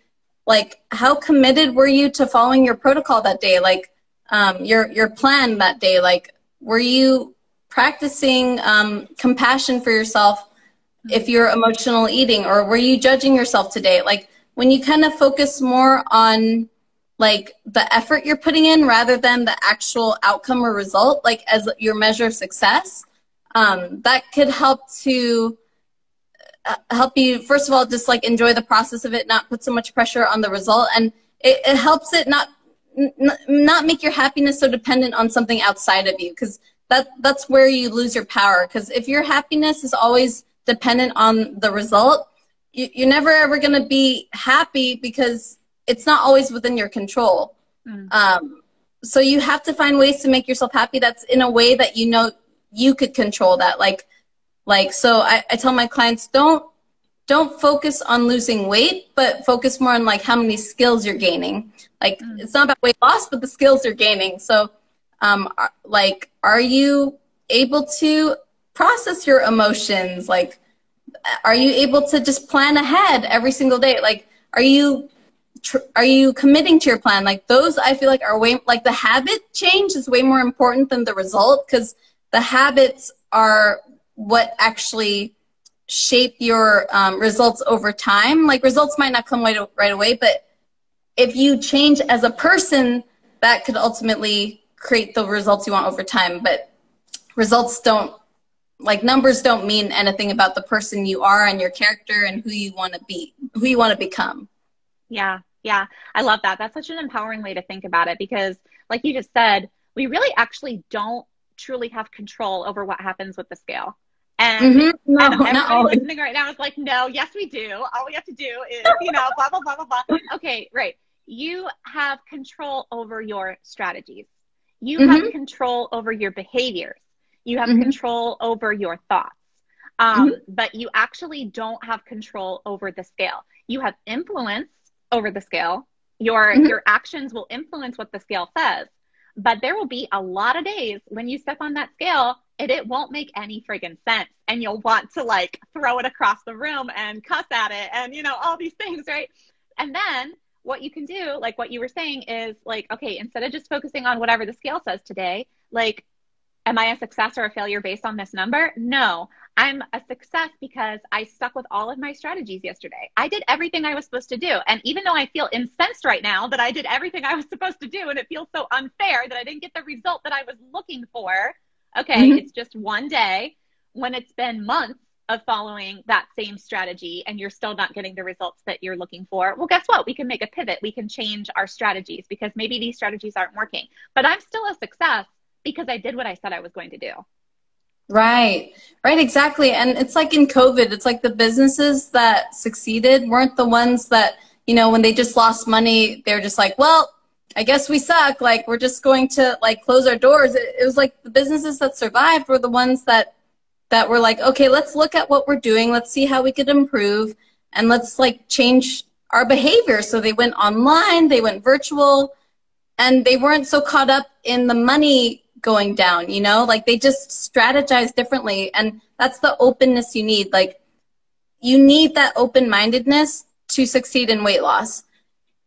like, how committed were you to following your protocol that day? Like, your plan that day, like, were you practicing compassion for yourself if you're emotional eating, or were you judging yourself today? Like, when you kind of focus more on like the effort you're putting in rather than the actual outcome or result, like as your measure of success, that could help to help you, first of all, just like enjoy the process of it, not put so much pressure on the result. And it helps it not make your happiness so dependent on something outside of you, because that's where you lose your power. Because if your happiness is always dependent on the result, you're never ever going to be happy, because it's not always within your control. So you have to find ways to make yourself happy that's in a way that you know you could control that. Like so I tell my clients, don't focus on losing weight, but focus more on like how many skills you're gaining. Like it's not about weight loss, but the skills you're gaining. So like, are you able to process your emotions? Like, are you able to just plan ahead every single day? Like, are you committing to your plan? Like those, I feel like are way, like the habit change is way more important than the result, because the habits are what actually shape your results over time. Like results might not come right away, but if you change as a person, that could ultimately create the results you want over time. But results don't, like numbers don't mean anything about the person you are and your character and who you want to be, who you want to become. Yeah. Yeah. I love that. That's such an empowering way to think about it, because like you just said, we really actually don't truly have control over what happens with the scale. And, no, and everyone listening right now is like, no, yes, we do. All we have to do is, you know, blah, blah, blah, blah, blah. Okay, right. You have control over your strategies. You have control over your behaviors. You have control over your thoughts. But you actually don't have control over the scale. You have influence over the scale. Your actions will influence what the scale says. But there will be a lot of days when you step on that scale and it won't make any friggin' sense. And you'll want to like throw it across the room and cuss at it and, you know, all these things, right? And then what you can do, like what you were saying is like, okay, instead of just focusing on whatever the scale says today, like, am I a success or a failure based on this number? No, I'm a success because I stuck with all of my strategies yesterday. I did everything I was supposed to do. And even though I feel incensed right now that I did everything I was supposed to do and it feels so unfair that I didn't get the result that I was looking for, okay, it's just one day when it's been months of following that same strategy and you're still not getting the results that you're looking for. Well, guess what? We can make a pivot. We can change our strategies because maybe these strategies aren't working. But I'm still a success because I did what I said I was going to do. Right. Right, exactly. And it's like in COVID, it's like the businesses that succeeded weren't the ones that, you know, when they just lost money, they're just like, well, I guess we suck. Like, we're just going to like close our doors. It was like the businesses that survived were the ones that were like, okay, let's look at what we're doing. Let's see how we could improve. And let's like change our behavior. So they went online, they went virtual, and they weren't so caught up in the money going down, you know, like they just strategize differently. And that's the openness you need. Like you need that open-mindedness to succeed in weight loss.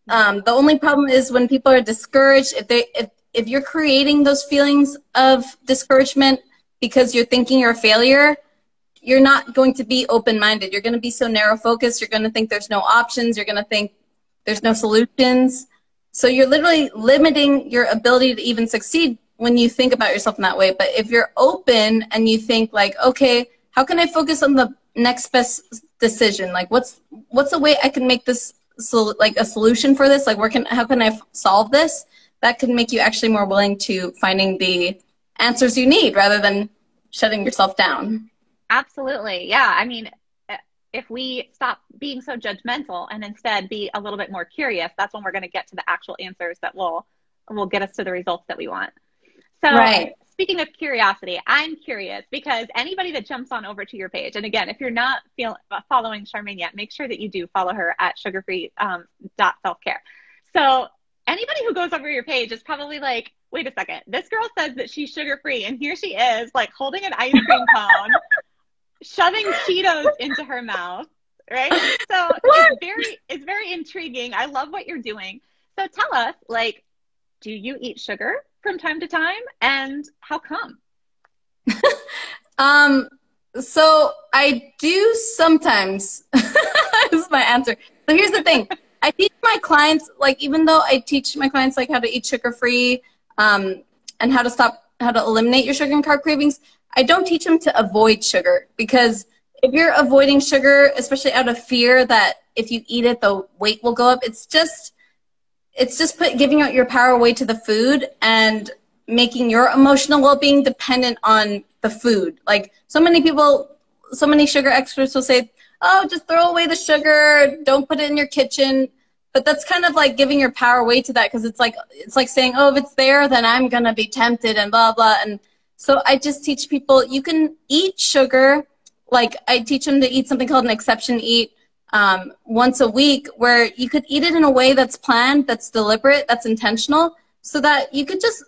The only problem is when people are discouraged, if you're creating those feelings of discouragement because you're thinking you're a failure, you're not going to be open-minded. You're going to be so narrow focused. You're going to think there's no options. You're going to think there's no solutions. So you're literally limiting your ability to even succeed when you think about yourself in that way. But if you're open and you think like, okay, how can I focus on the next best decision? Like what's a way I can make this, so like a solution for this? Like how can I solve this? That can make you actually more willing to finding the answers you need rather than shutting yourself down. Absolutely. Yeah. I mean, if we stop being so judgmental and instead be a little bit more curious, that's when we're going to get to the actual answers that will get us to the results that we want. So right. Speaking of curiosity, I'm curious because anybody that jumps on over to your page, and again, if you're not following Charmaine yet, make sure that you do follow her at sugarfree.selfcare. So anybody who goes over your page is probably like, wait a second, this girl says that she's sugar-free, and here she is like holding an ice cream cone, shoving Cheetos into her mouth, right? So it's very intriguing. I love what you're doing. So tell us, like, do you eat sugar from time to time, and how come? So I do sometimes. Is my answer. So here's the thing: I teach my clients, like, even though I teach my clients like how to eat sugar-free, and how to eliminate your sugar and carb cravings, I don't teach them to avoid sugar, because if you're avoiding sugar, especially out of fear that if you eat it the weight will go up, it's just giving out your power away to the food and making your emotional well-being dependent on the food. Like so many people, so many sugar experts will say, oh, just throw away the sugar, don't put it in your kitchen. But that's kind of like giving your power away to that, because it's like saying, oh, if it's there, then I'm going to be tempted and blah, blah. And so I just teach people you can eat sugar. Like I teach them to eat something called an exception eat. Once a week, where you could eat it in a way that's planned, that's deliberate, that's intentional, so that you could just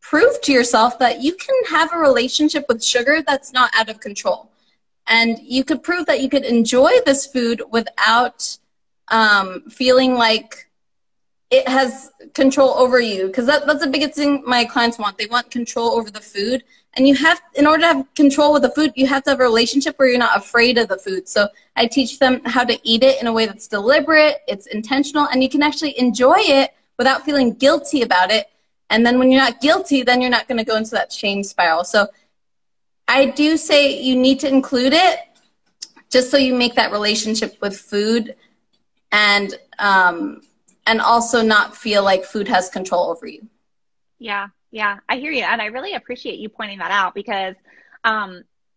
prove to yourself that you can have a relationship with sugar that's not out of control. And you could prove that you could enjoy this food without feeling like it has control over you. Because that's the biggest thing my clients want. They want control over the food. And you have, in order to have control with the food, you have to have a relationship where you're not afraid of the food. So I teach them how to eat it in a way that's deliberate, it's intentional, and you can actually enjoy it without feeling guilty about it. And then when you're not guilty, then you're not going to go into that shame spiral. So I do say you need to include it just so you make that relationship with food and also not feel like food has control over you. Yeah. Yeah, I hear you. And I really appreciate you pointing that out because,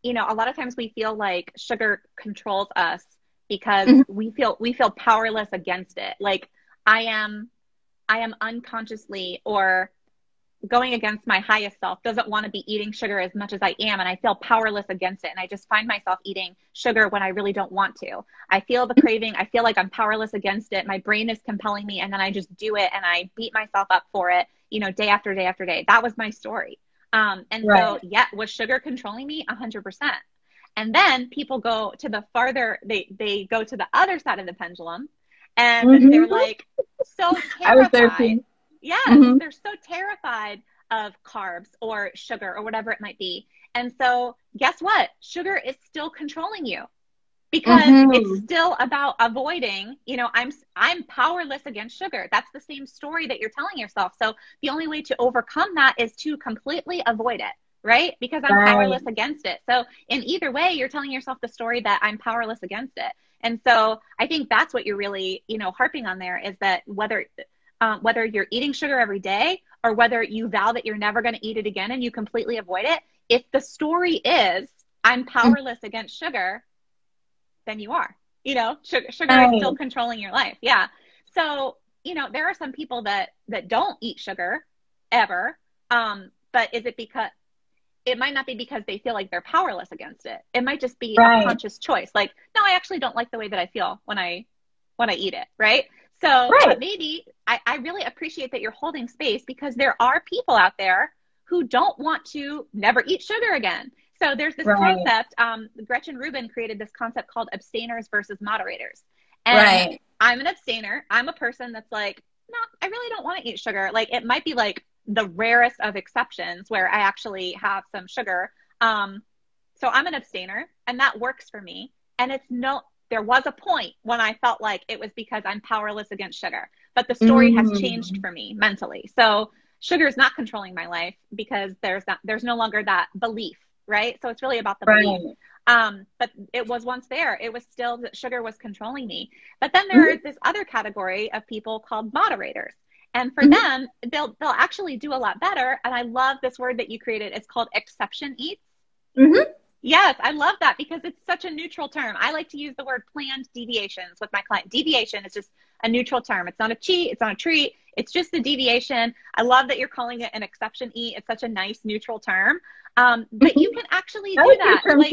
you know, a lot of times we feel like sugar controls us because mm-hmm. we feel powerless against it. Like I am unconsciously or going against my highest self doesn't want to be eating sugar as much as I am. And I feel powerless against it. And I just find myself eating sugar when I really don't want to. I feel the craving. I feel like I'm powerless against it. My brain is compelling me. And then I just do it and I beat myself up for it, you know, day after day after day. That was my story. And right. So yeah, was sugar controlling me? 100%. And then people go to the farther, they go to the other side of the pendulum and mm-hmm. they're like, so terrified. Yeah, mm-hmm. They're so terrified of carbs or sugar or whatever it might be. And so guess what? Sugar is still controlling you because mm-hmm. it's still about avoiding, you know, I'm powerless against sugar. That's the same story that you're telling yourself. So the only way to overcome that is to completely avoid it, right? Because I'm powerless against it. So in either way, you're telling yourself the story that I'm powerless against it. And so I think that's what you're really, you know, harping on there is that whether you're eating sugar every day or whether you vow that you're never going to eat it again and you completely avoid it, if the story is I'm powerless against sugar, then you are, you know, sugar is still controlling your life. Yeah. So, you know, there are some people that don't eat sugar ever. But is it because it might not be because they feel like they're powerless against it. It might just be a conscious choice. Like, no, I actually don't like the way that I feel when I eat it. Right. So maybe I really appreciate that you're holding space because there are people out there who don't want to never eat sugar again. So there's this concept, Gretchen Rubin created this concept called abstainers versus moderators. And I'm an abstainer. I'm a person that's like, no, I really don't want to eat sugar. Like it might be like the rarest of exceptions where I actually have some sugar. So I'm an abstainer and that works for me. And it's no, There was a point when I felt like it was because I'm powerless against sugar, but the story has changed for me mentally. So sugar is not controlling my life because there's no longer that belief, right? So it's really about the belief. But it was once there, it was still that sugar was controlling me. But then there is this other category of people called moderators. And for them, they'll actually do a lot better. And I love this word that you created. It's called exception eats. Yes, I love that because it's such a neutral term. I like to use the word planned deviations with my client. Deviation is just a neutral term. It's not a cheat. It's not a treat. It's just a deviation. I love that you're calling it an exception eat. It's such a nice neutral term. But you can actually do that. Like,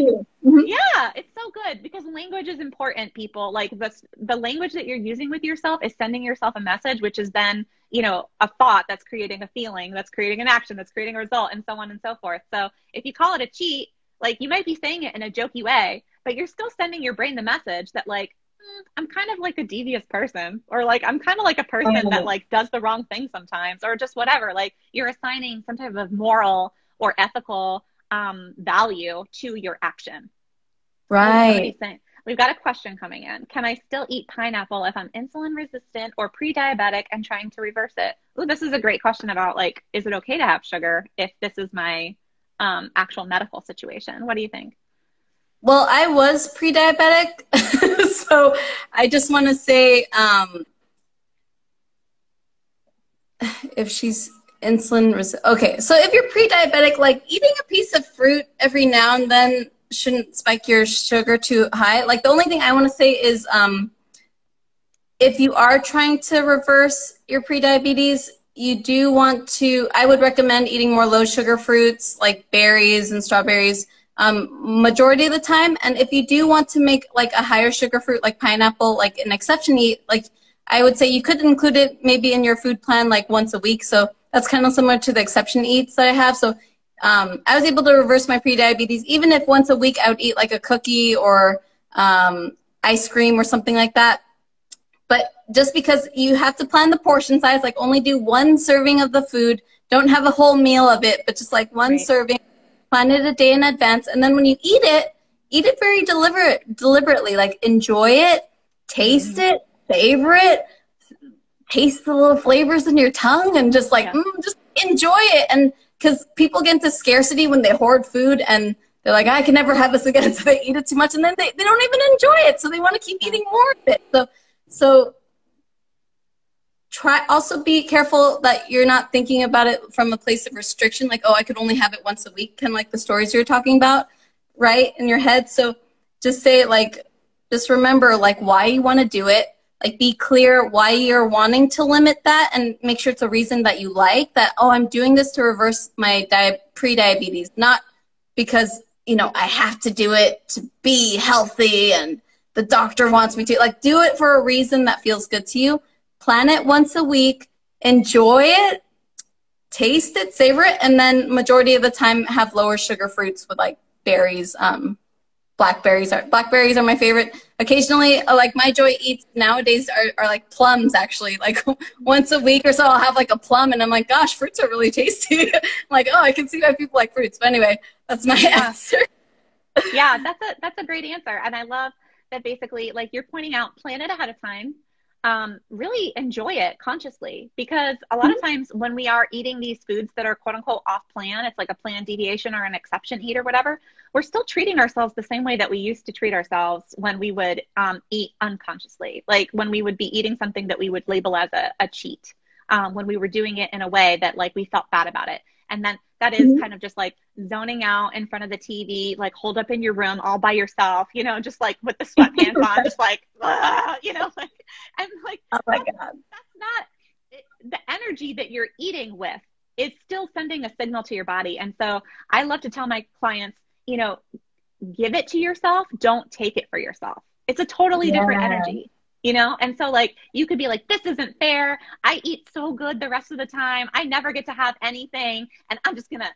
yeah, it's so good because language is important, people. Like the language that you're using with yourself is sending yourself a message, which is then, you know, a thought that's creating a feeling, that's creating an action, that's creating a result, and so on and so forth. So if you call it a cheat, like you might be saying it in a jokey way, but you're still sending your brain the message that like, I'm kind of like a devious person, or like, I'm kind of like a person that like does the wrong thing sometimes, or just whatever. Like you're assigning some type of moral or ethical value to your action. Right. We've got a question coming in. Can I still eat pineapple if I'm insulin resistant or pre-diabetic and trying to reverse it? Ooh, this is a great question about like, is it okay to have sugar if this is my actual medical situation? What do you think? Well, I was pre-diabetic. So I just want to say, if she's insulin resistant. Okay. So if you're pre-diabetic, like eating a piece of fruit every now and then shouldn't spike your sugar too high. Like the only thing I want to say is, if you are trying to reverse your pre-diabetes, you do want to, I would recommend eating more low sugar fruits like berries and strawberries majority of the time. And if you do want to make like a higher sugar fruit like pineapple, like an exception eat, like I would say you could include it maybe in your food plan like once a week. So that's kind of similar to the exception eats that I have. So I was able to reverse my pre-diabetes, even if once a week I would eat like a cookie or ice cream or something like that. But just because you have to plan the portion size, like only do one serving of the food, don't have a whole meal of it, but just like one serving, plan it a day in advance. And then when you eat it very deliberately, like enjoy it, taste it, savor it, taste the little flavors in your tongue and just like, just enjoy it. And because people get into scarcity when they hoard food and they're like, I can never have this again. So they eat it too much and then they don't even enjoy it. So they want to keep eating more of it. So try, also be careful that you're not thinking about it from a place of restriction, like, oh, I could only have it once a week, kind of like the stories you're talking about, right, in your head. So just say, like, just remember, like, why you want to do it. Like, be clear why you're wanting to limit that and make sure it's a reason that you like that, oh, I'm doing this to reverse my pre-diabetes, not because, you know, I have to do it to be healthy and the doctor wants me to. Like, do it for a reason that feels good to you. Plan it once a week. Enjoy it. Taste it. Savor it. And then majority of the time have lower sugar fruits with, like, berries. Blackberries are my favorite. Occasionally, like, my joy eats nowadays are, like, plums, actually. Like, once a week or so I'll have, like, a plum. And I'm like, gosh, fruits are really tasty. I'm like, oh, I can see why people like fruits. But anyway, that's my answer. Yeah, that's a great answer. And I love that basically, like you're pointing out, plan it ahead of time, really enjoy it consciously, because a lot of times when we are eating these foods that are quote unquote off plan, it's like a planned deviation or an exception eat or whatever, we're still treating ourselves the same way that we used to treat ourselves when we would eat unconsciously, like when we would be eating something that we would label as a cheat, when we were doing it in a way that like we felt bad about it. And then that is kind of just like zoning out in front of the TV, like holed up in your room all by yourself, you know, just like with the sweatpants on, just like, you know, like, and like, oh my God. That's not it, the energy that you're eating with is still sending a signal to your body. And so I love to tell my clients, you know, give it to yourself. Don't take it for yourself. It's a totally different energy. You know? And so like, you could be like, this isn't fair. I eat so good the rest of the time. I never get to have anything. And I'm just gonna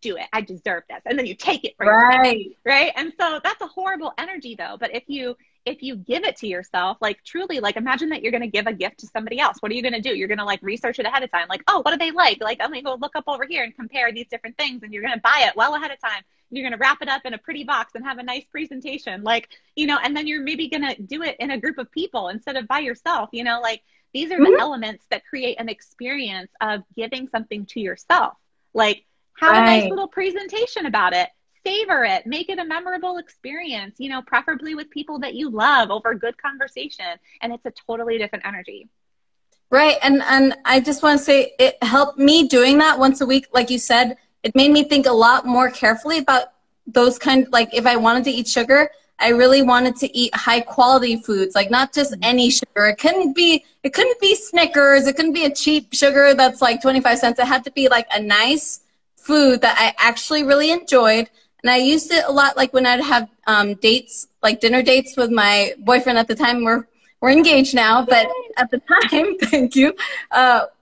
do it. I deserve this. And then you take it for yourself, right? And so that's a horrible energy though. But if you if you give it to yourself, like truly, like imagine that you're going to give a gift to somebody else. What are you going to do? You're going to like research it ahead of time. Like, oh, what do they like? Like, I'm going to go look up over here and compare these different things. And you're going to buy it well ahead of time. You're going to wrap it up in a pretty box and have a nice presentation. Like, you know, and then you're maybe going to do it in a group of people instead of by yourself, you know, like these are the elements that create an experience of giving something to yourself. Like have a nice little presentation about it. Savor it, make it a memorable experience, you know, preferably with people that you love over good conversation. And it's a totally different energy. Right. And I just want to say it helped me doing that once a week. Like you said, it made me think a lot more carefully about those kind, like if I wanted to eat sugar, I really wanted to eat high quality foods, like not just any sugar. It couldn't be Snickers. It couldn't be a cheap sugar that's like 25 cents. It had to be like a nice food that I actually really enjoyed. And I used it a lot, like when I'd have dates, like dinner dates with my boyfriend at the time. We're engaged now, but at the time, thank you.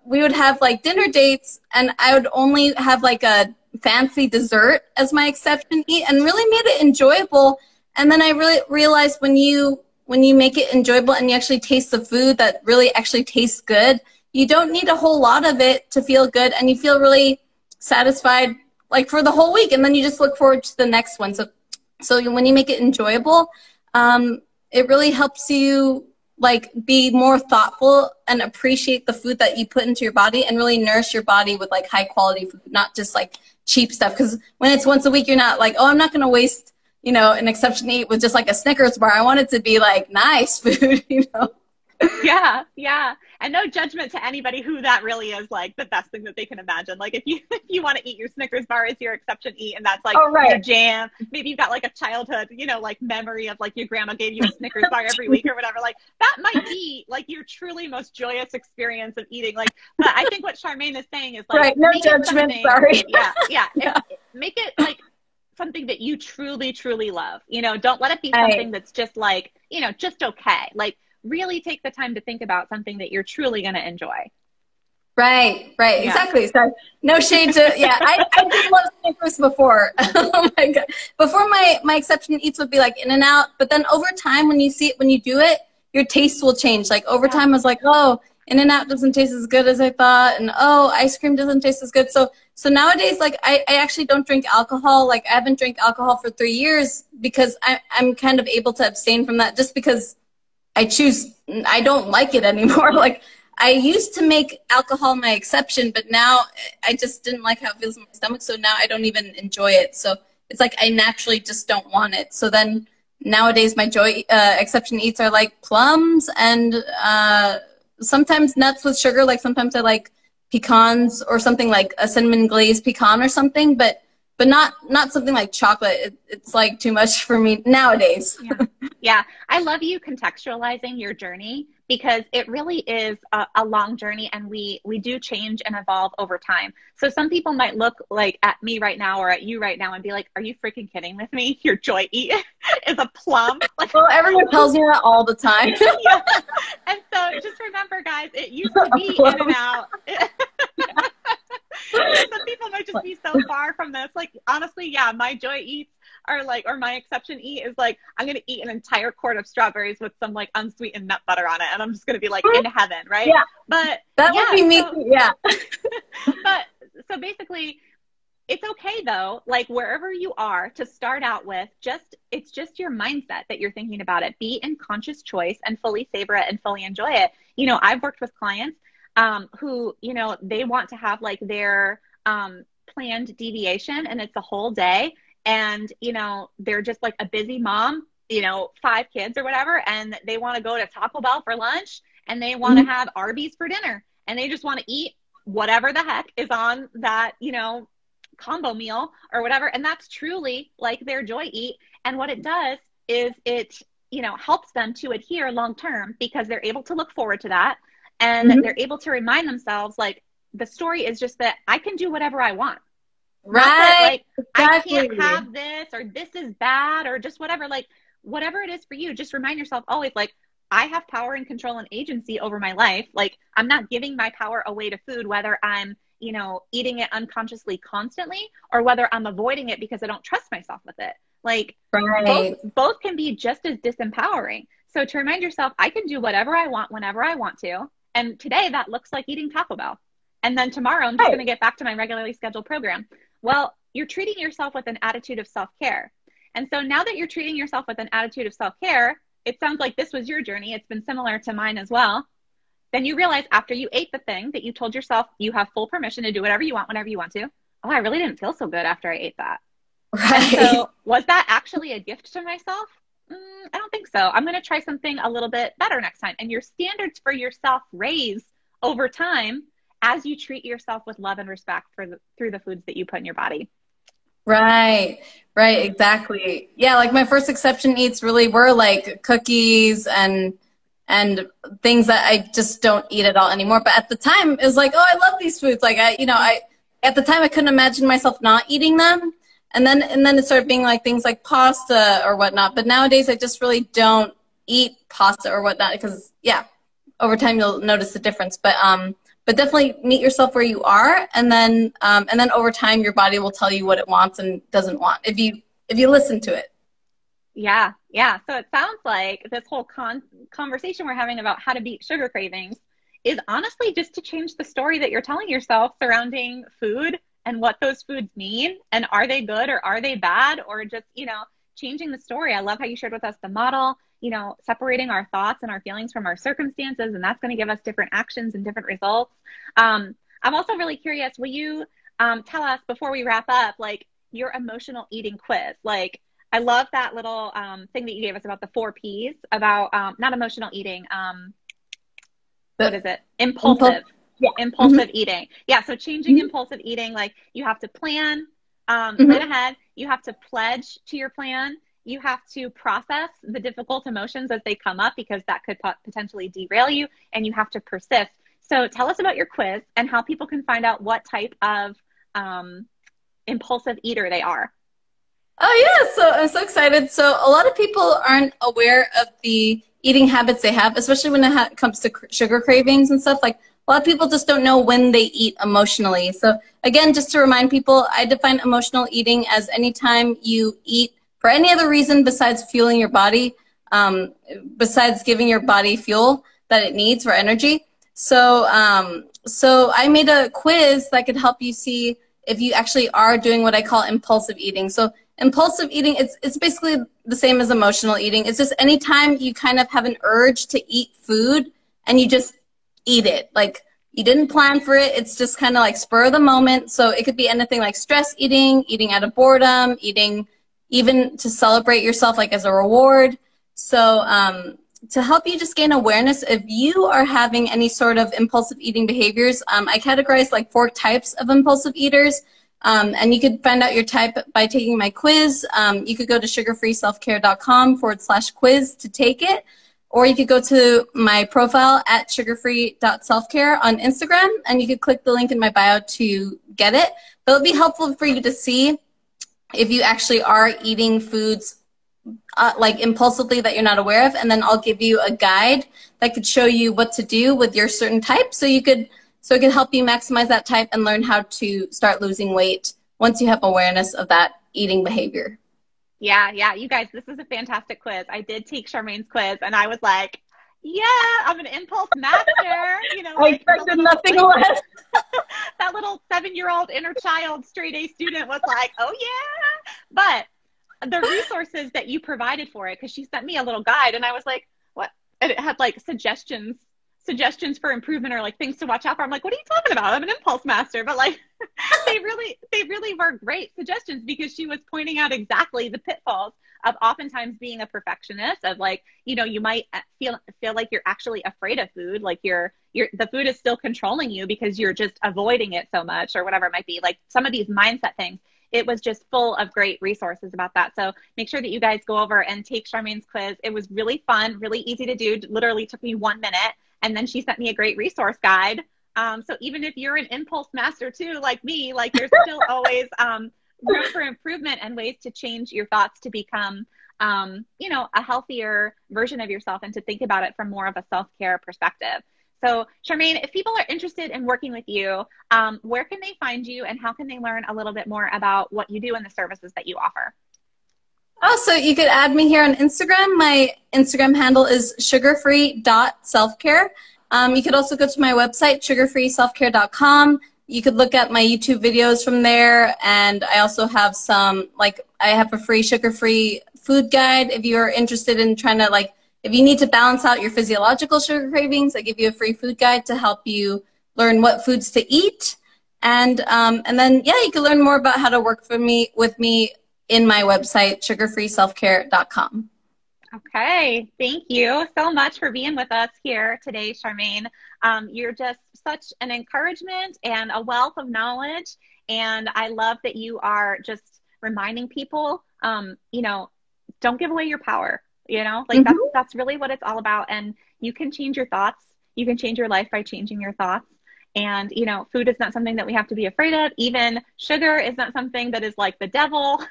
We would have like dinner dates, and I would only have like a fancy dessert as my exception eat, and really made it enjoyable. And then I really realized when you make it enjoyable and you actually taste the food that really actually tastes good, you don't need a whole lot of it to feel good, and you feel really satisfied. Like for the whole week, and then you just look forward to the next one. So when you make it enjoyable, it really helps you like be more thoughtful and appreciate the food that you put into your body, and really nourish your body with like high quality food, not just like cheap stuff. Because when it's once a week, you're not like, oh, I'm not going to waste, you know, an exception to eat with just like a Snickers bar. I want it to be like nice food, you know. Yeah. Yeah. And no judgment to anybody who that really is like the best thing that they can imagine. Like if you want to eat your Snickers bar as your exception eat, and that's like your jam, maybe you've got like a childhood, you know, like memory of like your grandma gave you a Snickers bar every week or whatever, like that might be like your truly most joyous experience of eating. Like, but I think what Charmaine is saying is like, no judgment. Sorry. Yeah. Yeah. Yeah. Make it like something that you truly, truly love, you know, don't let it be something that's just like, you know, just okay. Like, really take the time to think about something that you're truly going to enjoy. Right, yeah. Exactly. So no shade to, yeah, I did love Snickers before. Oh my God. Before my exception eats would be like In-N-Out, but then over time when you see it, when you do it, your taste will change. Like over time I was like, oh, In-N-Out doesn't taste as good as I thought. And oh, ice cream doesn't taste as good. So nowadays, like I actually don't drink alcohol. Like I haven't drank alcohol for 3 years because I'm kind of able to abstain from that just because I don't like it anymore. Like I used to make alcohol my exception, but now I just didn't like how it feels in my stomach. So now I don't even enjoy it. So it's like, I naturally just don't want it. So then nowadays my exception eats are like plums and sometimes nuts with sugar. Like sometimes I like pecans or something like a cinnamon glazed pecan or something, but not something like chocolate. It's like too much for me nowadays. Yeah. I love you contextualizing your journey because it really is a long journey, and we do change and evolve over time. So some people might look like at me right now or at you right now and be like, are you freaking kidding with me? Your joy eat is a plum. Like, well, everyone tells me that all the time. Yeah. And so just remember, guys, it used to be In-N-Out. Some people might just be so far from this. Like, honestly, yeah, my joy eats are like, or my exception eat is like, I'm going to eat an entire quart of strawberries with some like unsweetened nut butter on it. And I'm just going to be like in heaven. Right. Yeah. But that would be me. Yeah. But so basically it's okay though, like wherever you are to start out with, it's just your mindset that you're thinking about it. Be in conscious choice and fully savor it and fully enjoy it. You know, I've worked with clients who, you know, they want to have like their planned deviation and it's a whole day. And, you know, they're just like a busy mom, you know, 5 kids or whatever. And they want to go to Taco Bell for lunch and they want to have Arby's for dinner. And they just want to eat whatever the heck is on that, you know, combo meal or whatever. And that's truly like their joy eat. And what it does is it, you know, helps them to adhere long term because they're able to look forward to that. And they're able to remind themselves, like, the story is just that I can do whatever I want. Right. Like, exactly. I can't have this, or this is bad, or just whatever, like whatever it is for you, just remind yourself always, like, I have power and control and agency over my life. Like, I'm not giving my power away to food, whether I'm, you know, eating it unconsciously constantly, or whether I'm avoiding it because I don't trust myself with it. Like right. both can be just as disempowering. So to remind yourself, I can do whatever I want, whenever I want to. And today that looks like eating Taco Bell. And then tomorrow I'm just going to get back to my regularly scheduled program. Well, you're treating yourself with an attitude of self-care. And so now that you're treating yourself with an attitude of self-care, it sounds like this was your journey. It's been similar to mine as well. Then you realize after you ate the thing that you told yourself you have full permission to do whatever you want, whenever you want to. Oh, I really didn't feel so good after I ate that. Right. And so was that actually a gift to myself? I don't think so. I'm going to try something a little bit better next time. And your standards for yourself raise over time as you treat yourself with love and respect for through the foods that you put in your body. Right. Right. Exactly. Yeah. Like my first exception eats really were like cookies and things that I just don't eat at all anymore. But at the time it was like, oh, I love these foods. Like I at the time I couldn't imagine myself not eating them. And then it started being like things like pasta or whatnot. But nowadays I just really don't eat pasta or whatnot because yeah, over time you'll notice the difference. But definitely meet yourself where you are, and then over time, your body will tell you what it wants and doesn't want if you listen to it. Yeah, yeah. So it sounds like this whole conversation we're having about how to beat sugar cravings is honestly just to change the story that you're telling yourself surrounding food and what those foods mean and are they good or are they bad or just changing the story. I love how you shared with us the model. Separating our thoughts and our feelings from our circumstances, and that's going to give us different actions and different results. I'm also really curious, will you tell us before we wrap up, like your emotional eating quiz? Like, I love that little thing that you gave us about the 4 Ps, about not emotional eating. What is it? Impulsive. Yeah. Impulsive eating. Yeah, so changing impulsive eating, like you have to plan, plan ahead, you have to pledge to your plan, you have to process the difficult emotions as they come up because that could potentially derail you, and you have to persist. So tell us about your quiz and how people can find out what type of impulsive eater they are. Oh, yeah. So I'm so excited. So a lot of people aren't aware of the eating habits they have, especially when it comes to sugar cravings and stuff. Like a lot of people just don't know when they eat emotionally. So again, just to remind people, I define emotional eating as any time you eat for any other reason besides fueling your body, besides giving your body fuel that it needs for energy. So I made a quiz that could help you see if you actually are doing what I call impulsive eating. So impulsive eating, it's basically the same as emotional eating. It's just any time you kind of have an urge to eat food and you just eat it. Like you didn't plan for it. It's just kind of like spur of the moment. So it could be anything like stress eating, eating out of boredom, eating even to celebrate yourself like as a reward. So to help you just gain awareness, if you are having any sort of impulsive eating behaviors, I categorize like 4 types of impulsive eaters. And you could find out your type by taking my quiz. You could go to sugarfreeselfcare.com/quiz to take it. Or you could go to my profile at sugarfree.selfcare on Instagram, and you could click the link in my bio to get it. But it'll be helpful for you to see if you actually are eating foods like impulsively that you're not aware of, and then I'll give you a guide that could show you what to do with your certain type so it could help you maximize that type and learn how to start losing weight once you have awareness of that eating behavior. Yeah, yeah. You guys, this is a fantastic quiz. I did take Charmaine's quiz and I was like, yeah, I'm an impulse master. I expected nothing less. That little 7-year-old inner child straight A student was like, oh yeah. But the resources that you provided for it, because she sent me a little guide and I was like, what? And it had like suggestions for improvement or like things to watch out for. I'm like, what are you talking about? I'm an impulse master. But like they really were great suggestions because she was pointing out exactly the pitfalls of oftentimes being a perfectionist, of like, you might feel like you're actually afraid of food. Like the food is still controlling you because you're just avoiding it so much or whatever it might be. Like some of these mindset things, it was just full of great resources about that. So make sure that you guys go over and take Charmaine's quiz. It was really fun, really easy to do. It literally took me 1 minute. And then she sent me a great resource guide. So even if you're an impulse master too, like me, like there's still always room for improvement and ways to change your thoughts to become, a healthier version of yourself and to think about it from more of a self-care perspective. So Charmaine, if people are interested in working with you, where can they find you and how can they learn a little bit more about what you do and the services that you offer? Oh, so you could add me here on Instagram. My Instagram handle is sugarfree.selfcare. You could also go to my website, sugarfreeselfcare.com. You could look at my YouTube videos from there, and I also have some, like, I have a free sugar-free food guide if you're interested in trying to, like, if you need to balance out your physiological sugar cravings, I give you a free food guide to help you learn what foods to eat. And then, yeah, you can learn more about how to work with me in my website, sugarfreeselfcare.com. Okay. Thank you so much for being with us here today, Charmaine. You're just such an encouragement and a wealth of knowledge. And I love that you are just reminding people, you know, don't give away your power, you know, like that's really what it's all about. And you can change your thoughts. You can change your life by changing your thoughts. And, you know, food is not something that we have to be afraid of. Even sugar is not something that is like the devil.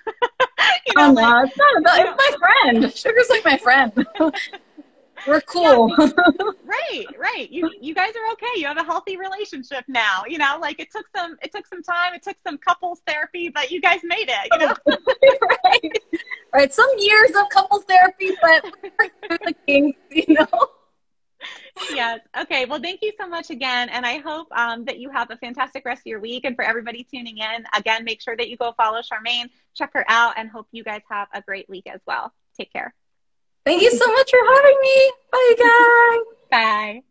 You know, like, it's not about, it's my friend. Sugar's like my friend. We're cool. Yeah, right, right. You guys are okay. You have a healthy relationship now. You know, like it took some time. It took some couples therapy, but you guys made it, you know? Right. Some years of couples therapy, but we're the kings, you know? Yes. Okay. Well, thank you so much again. And I hope that you have a fantastic rest of your week. And for everybody tuning in, again, make sure that you go follow Charmaine, check her out, and hope you guys have a great week as well. Take care. Thank you so much for having me. Bye, guys. Bye.